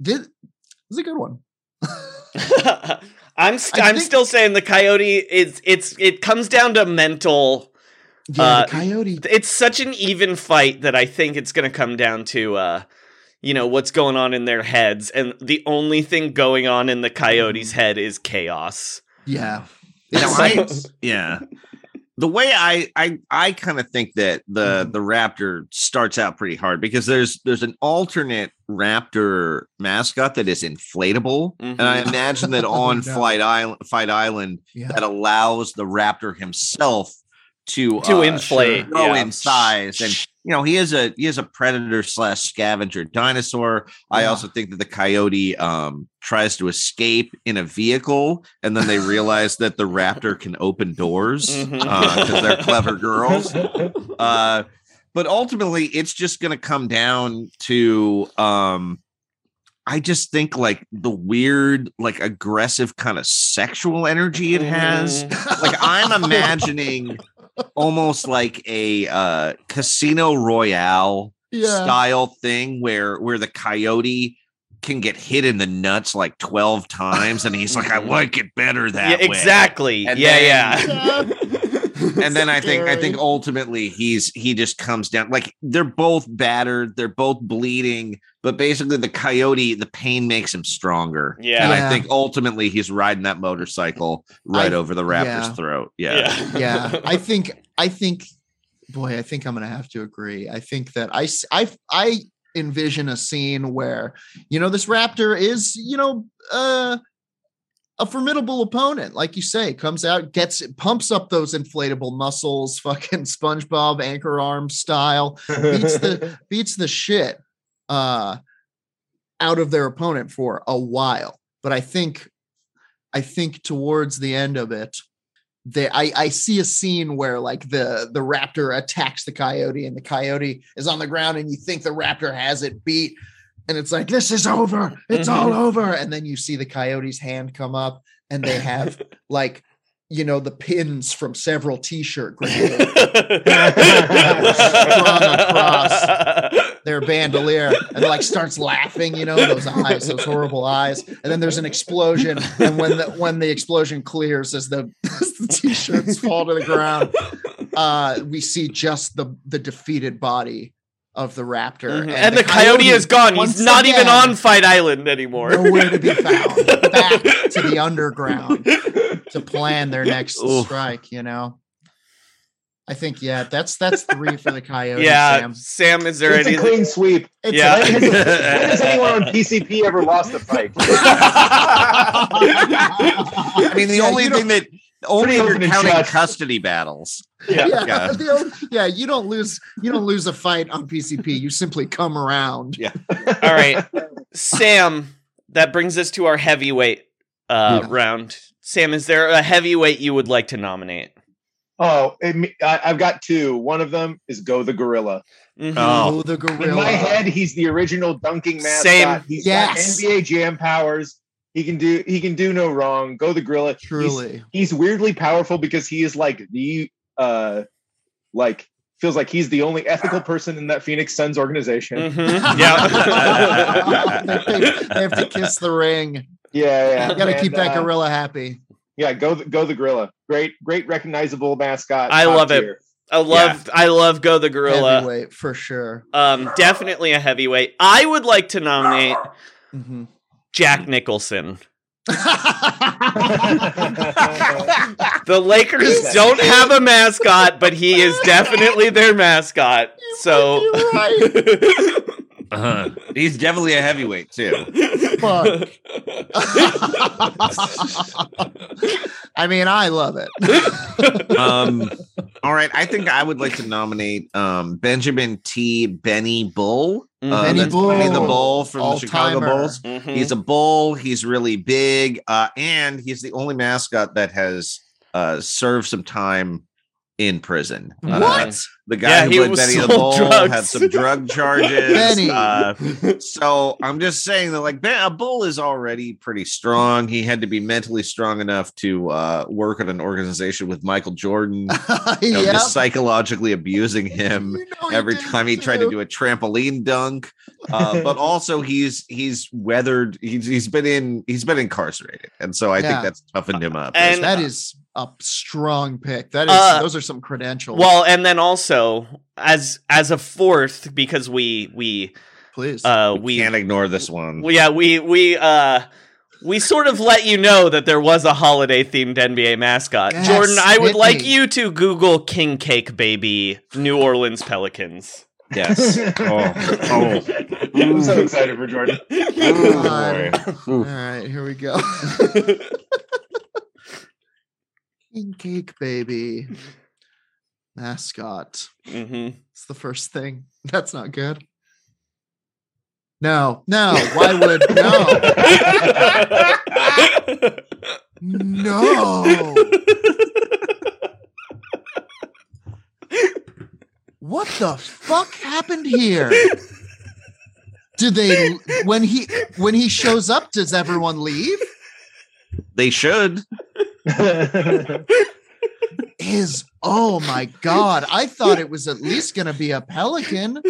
this is a good one. I'm still saying the coyote is it comes down to mental. Yeah, the coyote. It's such an even fight that I think it's going to come down to, what's going on in their heads. And the only thing going on in the coyote's head is chaos. Yeah. The way I kind of think that the raptor starts out pretty hard because there's an alternate raptor mascot that is inflatable, and I imagine that on Fight Island that allows the raptor himself to inflate, grow in size, and he is a predator / scavenger dinosaur. I also think that the coyote tries to escape in a vehicle, and then they realize that the raptor can open doors because they're clever girls. But ultimately, it's just going to come down to. I just think like the weird, like aggressive kind of sexual energy it has. Like I'm imagining. Almost like a Casino Royale style thing where the coyote can get hit in the nuts like 12 times and he's like, I like it better that way. Exactly. And and then I think ultimately he just comes down like they're both battered, they're both bleeding, but basically the coyote, the pain makes him stronger. Yeah. And I think ultimately he's riding that motorcycle over the raptor's throat. Yeah. I think I'm going to have to agree. I think that I envision a scene where, you know, this Raptor is, you know, a formidable opponent, like you say, comes out, gets it, pumps up those inflatable muscles, fucking SpongeBob anchor arm style, beats the shit out of their opponent for a while. But I think towards the end of it, I see a scene where like the Raptor attacks the Coyote and the Coyote is on the ground and you think the Raptor has it beat. And it's like, this is over. It's all over. And then you see the Coyote's hand come up and they have like, you know, the pins from several t-shirt grenades strung across their bandolier, and like starts laughing, you know, those eyes, those horrible eyes. And then there's an explosion. And when the explosion clears, as the t-shirts fall to the ground, we see just the defeated body of the Raptor. Mm-hmm. And the coyote is gone. He's not again, even on Fight Island anymore. Nowhere to be found. Back to the underground to plan their next strike, you know? I think, yeah, that's 3 for the Coyote. Yeah, Sam is there anything? It's a clean sweep. Has anyone on PCP ever lost a fight? I mean, the only thing that... Only if you're counting custody battles. Yeah. You don't lose a fight on PCP. You simply come around. Yeah. All right, Sam. That brings us to our heavyweight round. Sam, is there a heavyweight you would like to nominate? Oh, I've got 2. One of them is Go the Gorilla. Mm-hmm. Oh, the Gorilla. In my head, he's the original dunking mascot. Same. He's got NBA Jam powers. He can do no wrong. Go the Gorilla. Truly. He's weirdly powerful because he is like the feels like he's the only ethical person in that Phoenix Suns organization. Mm-hmm. Yeah. they have to kiss the ring. Yeah. You gotta keep that gorilla happy. Yeah, go the Gorilla. Great recognizable mascot. I love it. Tier. I love Go the Gorilla. Heavyweight for sure. Definitely a heavyweight. I would like to nominate Jack Nicholson. The Lakers don't have a mascot, but he is definitely their mascot. So he's definitely a heavyweight too. Fuck. I mean, I love it. All right, I think I would like to nominate Benjamin T. Benny Bull. Benny the Bull from the Chicago Bulls. Mm-hmm. He's a bull. He's really big, and he's the only mascot that has served some time in prison. What? The guy who played Benny the Bull had some drug charges. Benny. So I'm just saying that, like, a bull is already pretty strong. He had to be mentally strong enough to work at an organization with Michael Jordan, just psychologically abusing him every time he tried to do a trampoline dunk. But also, he's weathered. He's been incarcerated, and so I think that's toughened him up. And that is a strong pick. That is, those are some credentials. Well, and then also as a fourth, because we please we can't ignore this one. We sort of let you know that there was a holiday themed NBA mascot. Yes, Jordan, I would like you to Google King Cake Baby, New Orleans Pelicans. Yes. Oh. I'm so excited for Jordan. All right, here we go. King Cake Baby mascot. Mm-hmm. It's the first thing. That's not good. No. Why would no? No. What the fuck happened here? Do they when he shows up? Does everyone leave? They should. Oh my God, I thought it was at least gonna be a pelican.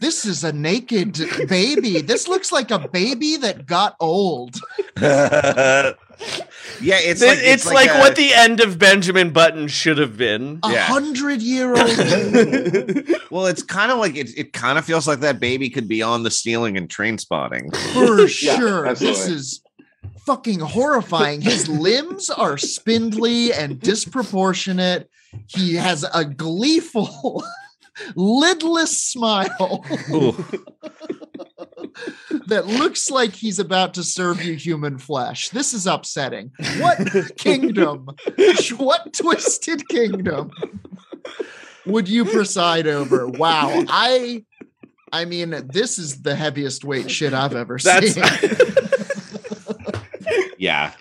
This is a naked baby. This looks like a baby that got old. It's like what the end of Benjamin Button should have been. 100-year-old baby. Well, it's kind of like it kind of feels like that baby could be on the ceiling and Train Spotting. For sure. Absolutely. This is fucking horrifying. His limbs are spindly and disproportionate. He has a gleeful lidless smile that looks like he's about to serve you human flesh. This is upsetting. What kingdom, what twisted kingdom would you preside over? Wow. I mean, this is the heaviest weight shit I've ever seen. Yeah.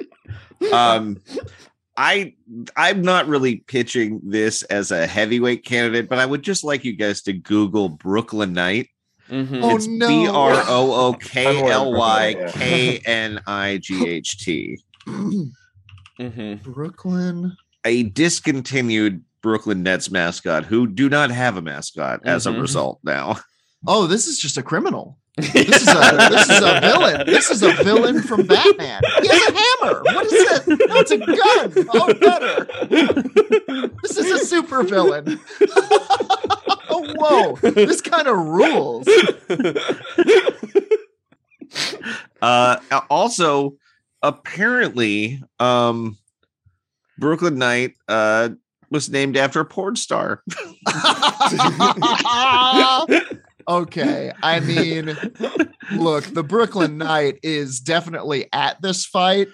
I'm not really pitching this as a heavyweight candidate, but I would just like you guys to Google Brooklyn Knight. Mm-hmm. Oh, it's no. BROOKLYKNIGHT. Mm-hmm. Brooklyn. A discontinued Brooklyn Nets mascot who do not have a mascot as a result now. Oh, this is just a criminal. This is a villain. This is a villain from Batman. He has a hammer. What is it? No, it's a gun. Oh, better. This is a super villain. Oh, whoa. This kind of rules. Also, apparently, Brooklyn Knight was named after a porn star. Okay, I mean, look, the Brooklyn Knight is definitely at this fight.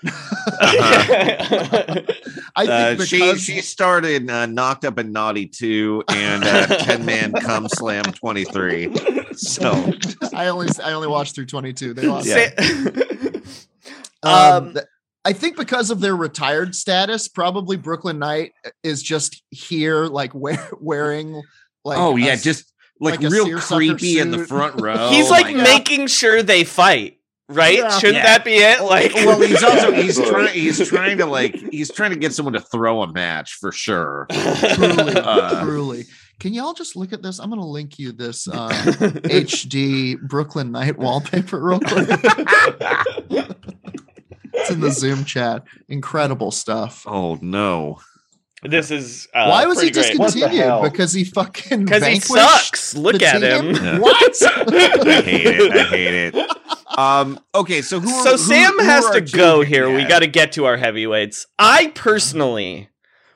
I think she started Knocked Up and Naughty 2 and 10 Man Cum Slam 23. So I only watched through 22. They lost. Yeah. I think because of their retired status, probably Brooklyn Knight is just here, like wearing like. Oh yeah, just. Like real creepy in the front row. He's like making sure they fight, right? Yeah. Shouldn't that be it? Like, well, he's also he's trying to get someone to throw a match for sure. Truly. Can y'all just look at this? I'm going to link you this HD Brooklyn Knight wallpaper real quick. It's in the Zoom chat. Incredible stuff. Oh no. This is why was he discontinued? Because he fucking he sucks. Look at him. Yeah. What? I hate it. Okay, so who Sam has to go here. Yeah. We got to get to our heavyweights. I personally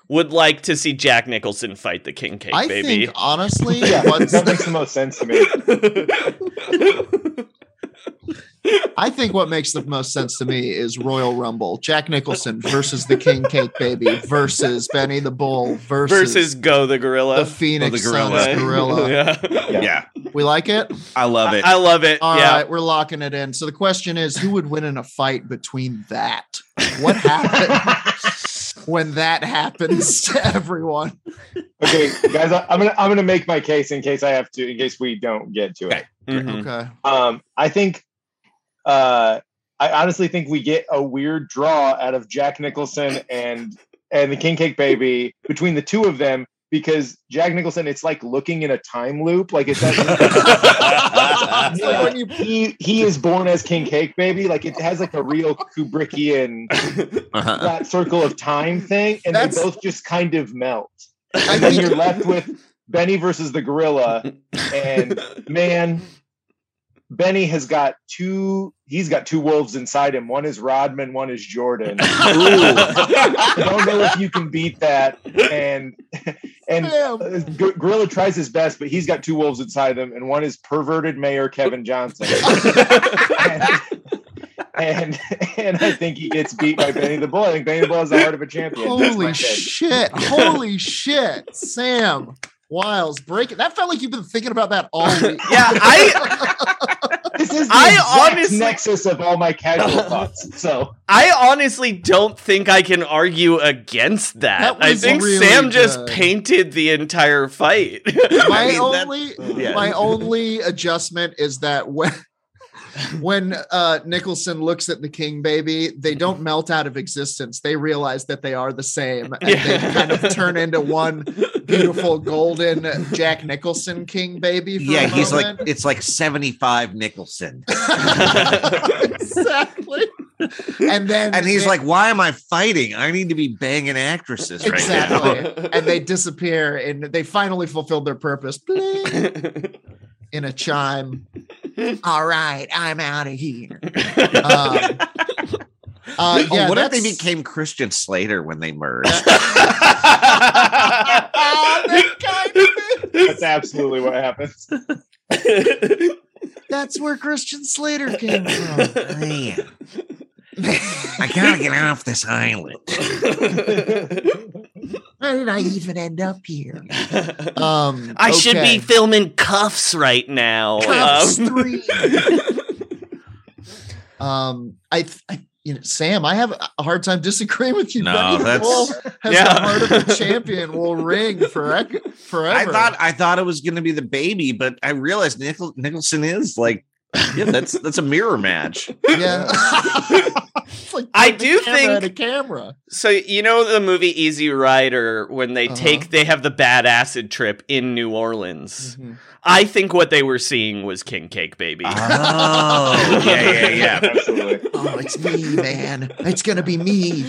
would like to see Jack Nicholson fight the King Cake Baby. I think, honestly, that makes the most sense to me. I think what makes the most sense to me is Royal Rumble. Jack Nicholson versus the King Cake Baby versus Benny the Bull versus Go the Gorilla. The Phoenix Suns Gorilla. Yeah. We like it? I love it. I love it. All right, we're locking it in. So the question is, who would win in a fight between that? What happens when that happens to everyone? Okay, guys, I'm gonna make my case in case we don't get to it. Mm-hmm. Okay. I think I honestly think we get a weird draw out of Jack Nicholson and the King Cake Baby between the two of them, because Jack Nicholson, it's like looking in a time loop. Like it's he is born as King Cake Baby. Like it has like a real Kubrickian that circle of time thing, and they both just kind of melt. And then you're left with Benny versus the gorilla, and man. Benny has got two wolves inside him. One is Rodman, one is Jordan. Ooh. I don't know if you can beat that. And Gorilla tries his best, but he's got two wolves inside him, and one is perverted mayor Kevin Johnson. And I think he gets beat by Benny the Bull. I think Benny the Bull has the heart of a champion. Holy shit, Sam Wiles, break it. That felt like you've been thinking about that all week. Yeah, this is the nexus of all my casual thoughts. So I honestly don't think I can argue against that. I think really Sam just painted the entire fight. My only adjustment is that when Nicholson looks at the King Baby, they don't melt out of existence. They realize that they are the same, and they kind of turn into one beautiful golden Jack Nicholson King Baby. He's like, it's like 75 Nicholson. Exactly. And he's like, why am I fighting? I need to be banging actresses right now. And they disappear, and they finally fulfilled their purpose. In a chime. All right, I'm out of here. What if they became Christian Slater when they merged? They kind of did. absolutely what happens. That's where Christian Slater came from. Man. I gotta get off this island. How did I even end up here? I should be filming Cuffs right now. Cuffs 3. Sam, I have a hard time disagreeing with you. No, the heart of a champion will ring forever. I thought it was going to be the baby, but I realized Nicholson is like, yeah, that's a mirror match. Yeah, like I do think a camera. So you know the movie Easy Rider when they they have the bad acid trip in New Orleans. Mm-hmm. I think what they were seeing was King Cake Baby. Oh, yeah, absolutely. Oh, it's me, man. It's gonna be me.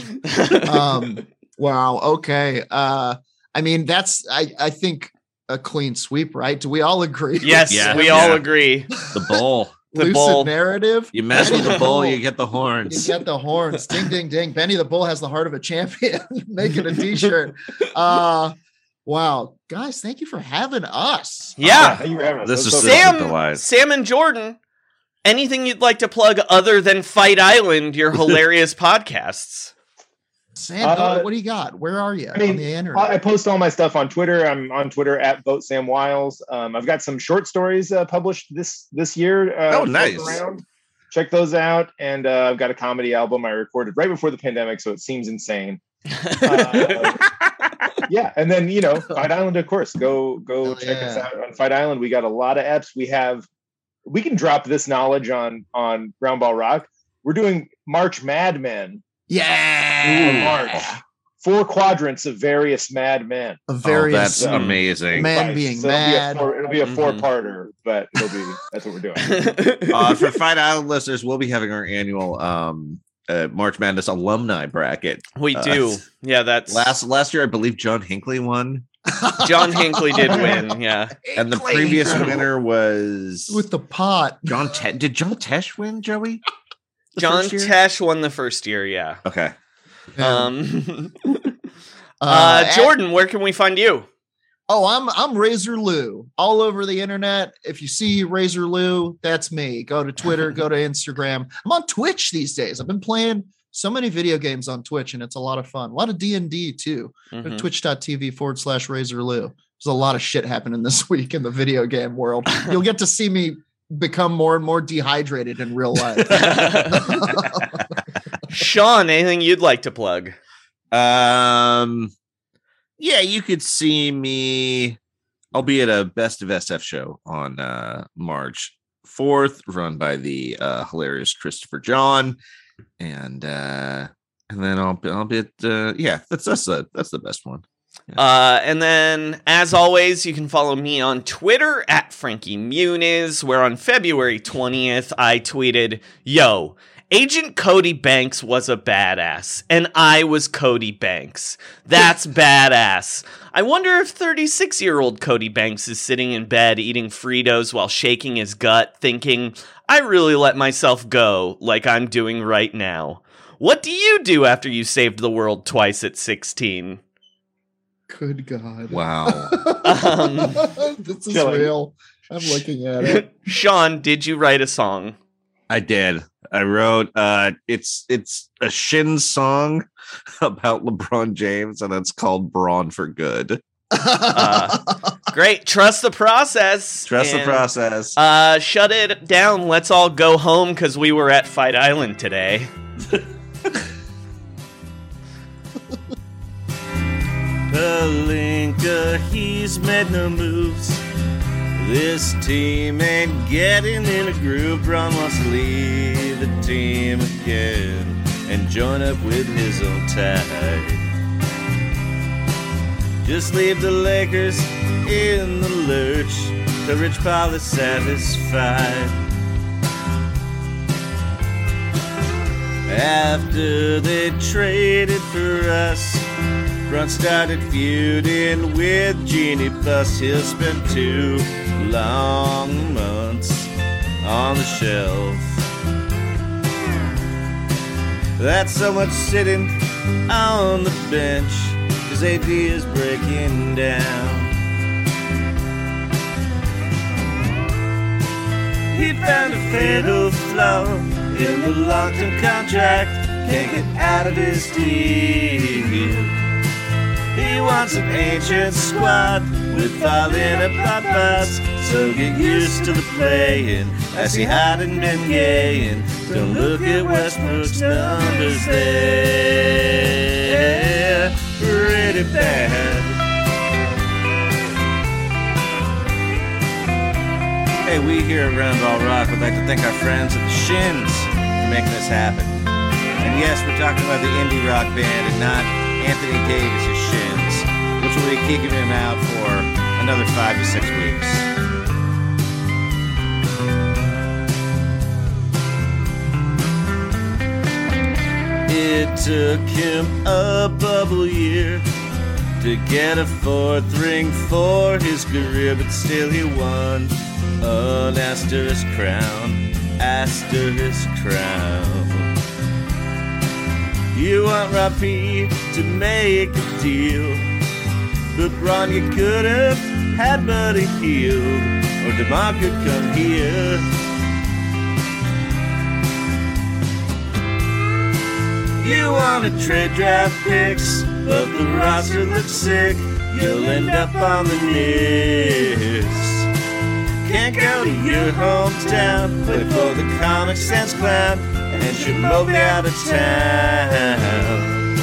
Wow. Okay. I mean, that's I think. A clean sweep, right? Do we all agree? Yes, we all agree. The bull. Lucid narrative. You mess with the bull, you get the horns. You get the horns. Ding, ding, ding. Benny the Bull has the heart of a champion. Making a t-shirt. Wow. Guys, thank you for having us. Yeah. Thank you for having us. This is Sam and Jordan. Anything you'd like to plug other than Fight Island, your hilarious podcasts? Sam, what do you got? Where are you on the internet? I post all my stuff on Twitter. I'm on Twitter at @BoatSamWiles. I've got some short stories published this year. Oh, nice! Check those out. And I've got a comedy album I recorded right before the pandemic, so it seems insane. Yeah, and then Fight Island, of course. Go check us out on Fight Island. We got a lot of apps. We can drop this knowledge on Round Ball Rock. We're doing March Mad Men. Yeah, March. 4 quadrants of various Mad Men. That's amazing. Man being mad. It'll be a 4-parter, but that's what we're doing. For Fight Island listeners, we'll be having our annual March Madness alumni bracket. We do. Yeah, that's last year. I believe John Hinckley won. John Hinckley did win, yeah. And the previous winner was with the pot. Did John Tesh win, Joey? John Tesh won the first year, yeah. Okay. Jordan, where can we find you? Oh, I'm Razor Lou all over the internet. If you see Razor Lou, that's me. Go to Twitter, go to Instagram. I'm on Twitch these days. I've been playing so many video games on Twitch, and it's a lot of fun. A lot of D&D too. Mm-hmm. Twitch.tv/Razor Lou. There's a lot of shit happening this week in the video game world. You'll get to see me become more and more dehydrated in real life. Sean, anything you'd like to plug? Yeah, you could see me. I'll be at a Best of SF show on March 4th, run by the hilarious Christopher John, and then I'll be at that's the best one. And then, as always, you can follow me on Twitter at Frankie Muniz, where on February 20th, I tweeted, "Yo, Agent Cody Banks was a badass, and I was Cody Banks. That's badass. I wonder if 36-year-old Cody Banks is sitting in bed eating Fritos while shaking his gut, thinking, I really let myself go like I'm doing right now. What do you do after you saved the world twice at 16? Good God. Wow. This is real. I'm looking at it. Sean, did you write a song? I did. I wrote, it's a Shin song about LeBron James, and it's called Braun for Good. Great. Trust the process. Shut it down. Let's all go home because we were at Fight Island today. Pelinka, he's made no moves. This team ain't getting in a groove. Braun wants to leave the team again and join up with his own type. Just leave the Lakers in the lurch. The rich pile is satisfied. After they traded for us, Braun started feuding with Genie Plus. He'll spend 2 long months on the shelf. That's so much sitting on the bench, 'cause AD is breaking down. He found a fatal flaw in the long-term contract. Can't get out of this deal. He wants an ancient squad with falling apart parts. So get used to the playing. I see Harden been gaying. Don't look at Westbrook's numbers there. Pretty bad. Hey, we here at Round Ball Rock would like to thank our friends at the Shins for making this happen. And yes, we're talking about the indie rock band and not Anthony Davis' Shins, which will be kicking him out for another 5 to 6 weeks. It took him a bubble year to get a fourth ring for his career, but still he won. An asterisk crown, asterisk crown. You want Rafi to make a deal, but Bron, you could have had Buddy healed, or DeMar could come here. You want to trade draft picks, but the roster looks sick. You'll end up on the Knicks. Can't go to your hometown, play for the Comic Sans Clown, and should move out of town.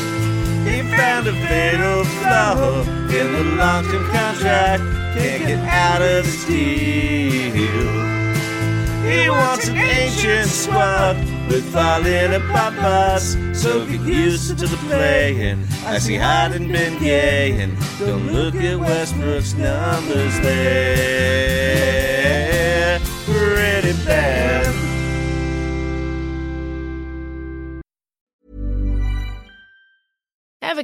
He found a fatal flaw in the long-term contract. Can't get out of this deal. He wants an ancient squad with falling apart parts. So get used to the playing. I see Harden been gaying. Don't look at Westbrook's numbers there. Pretty bad. Ever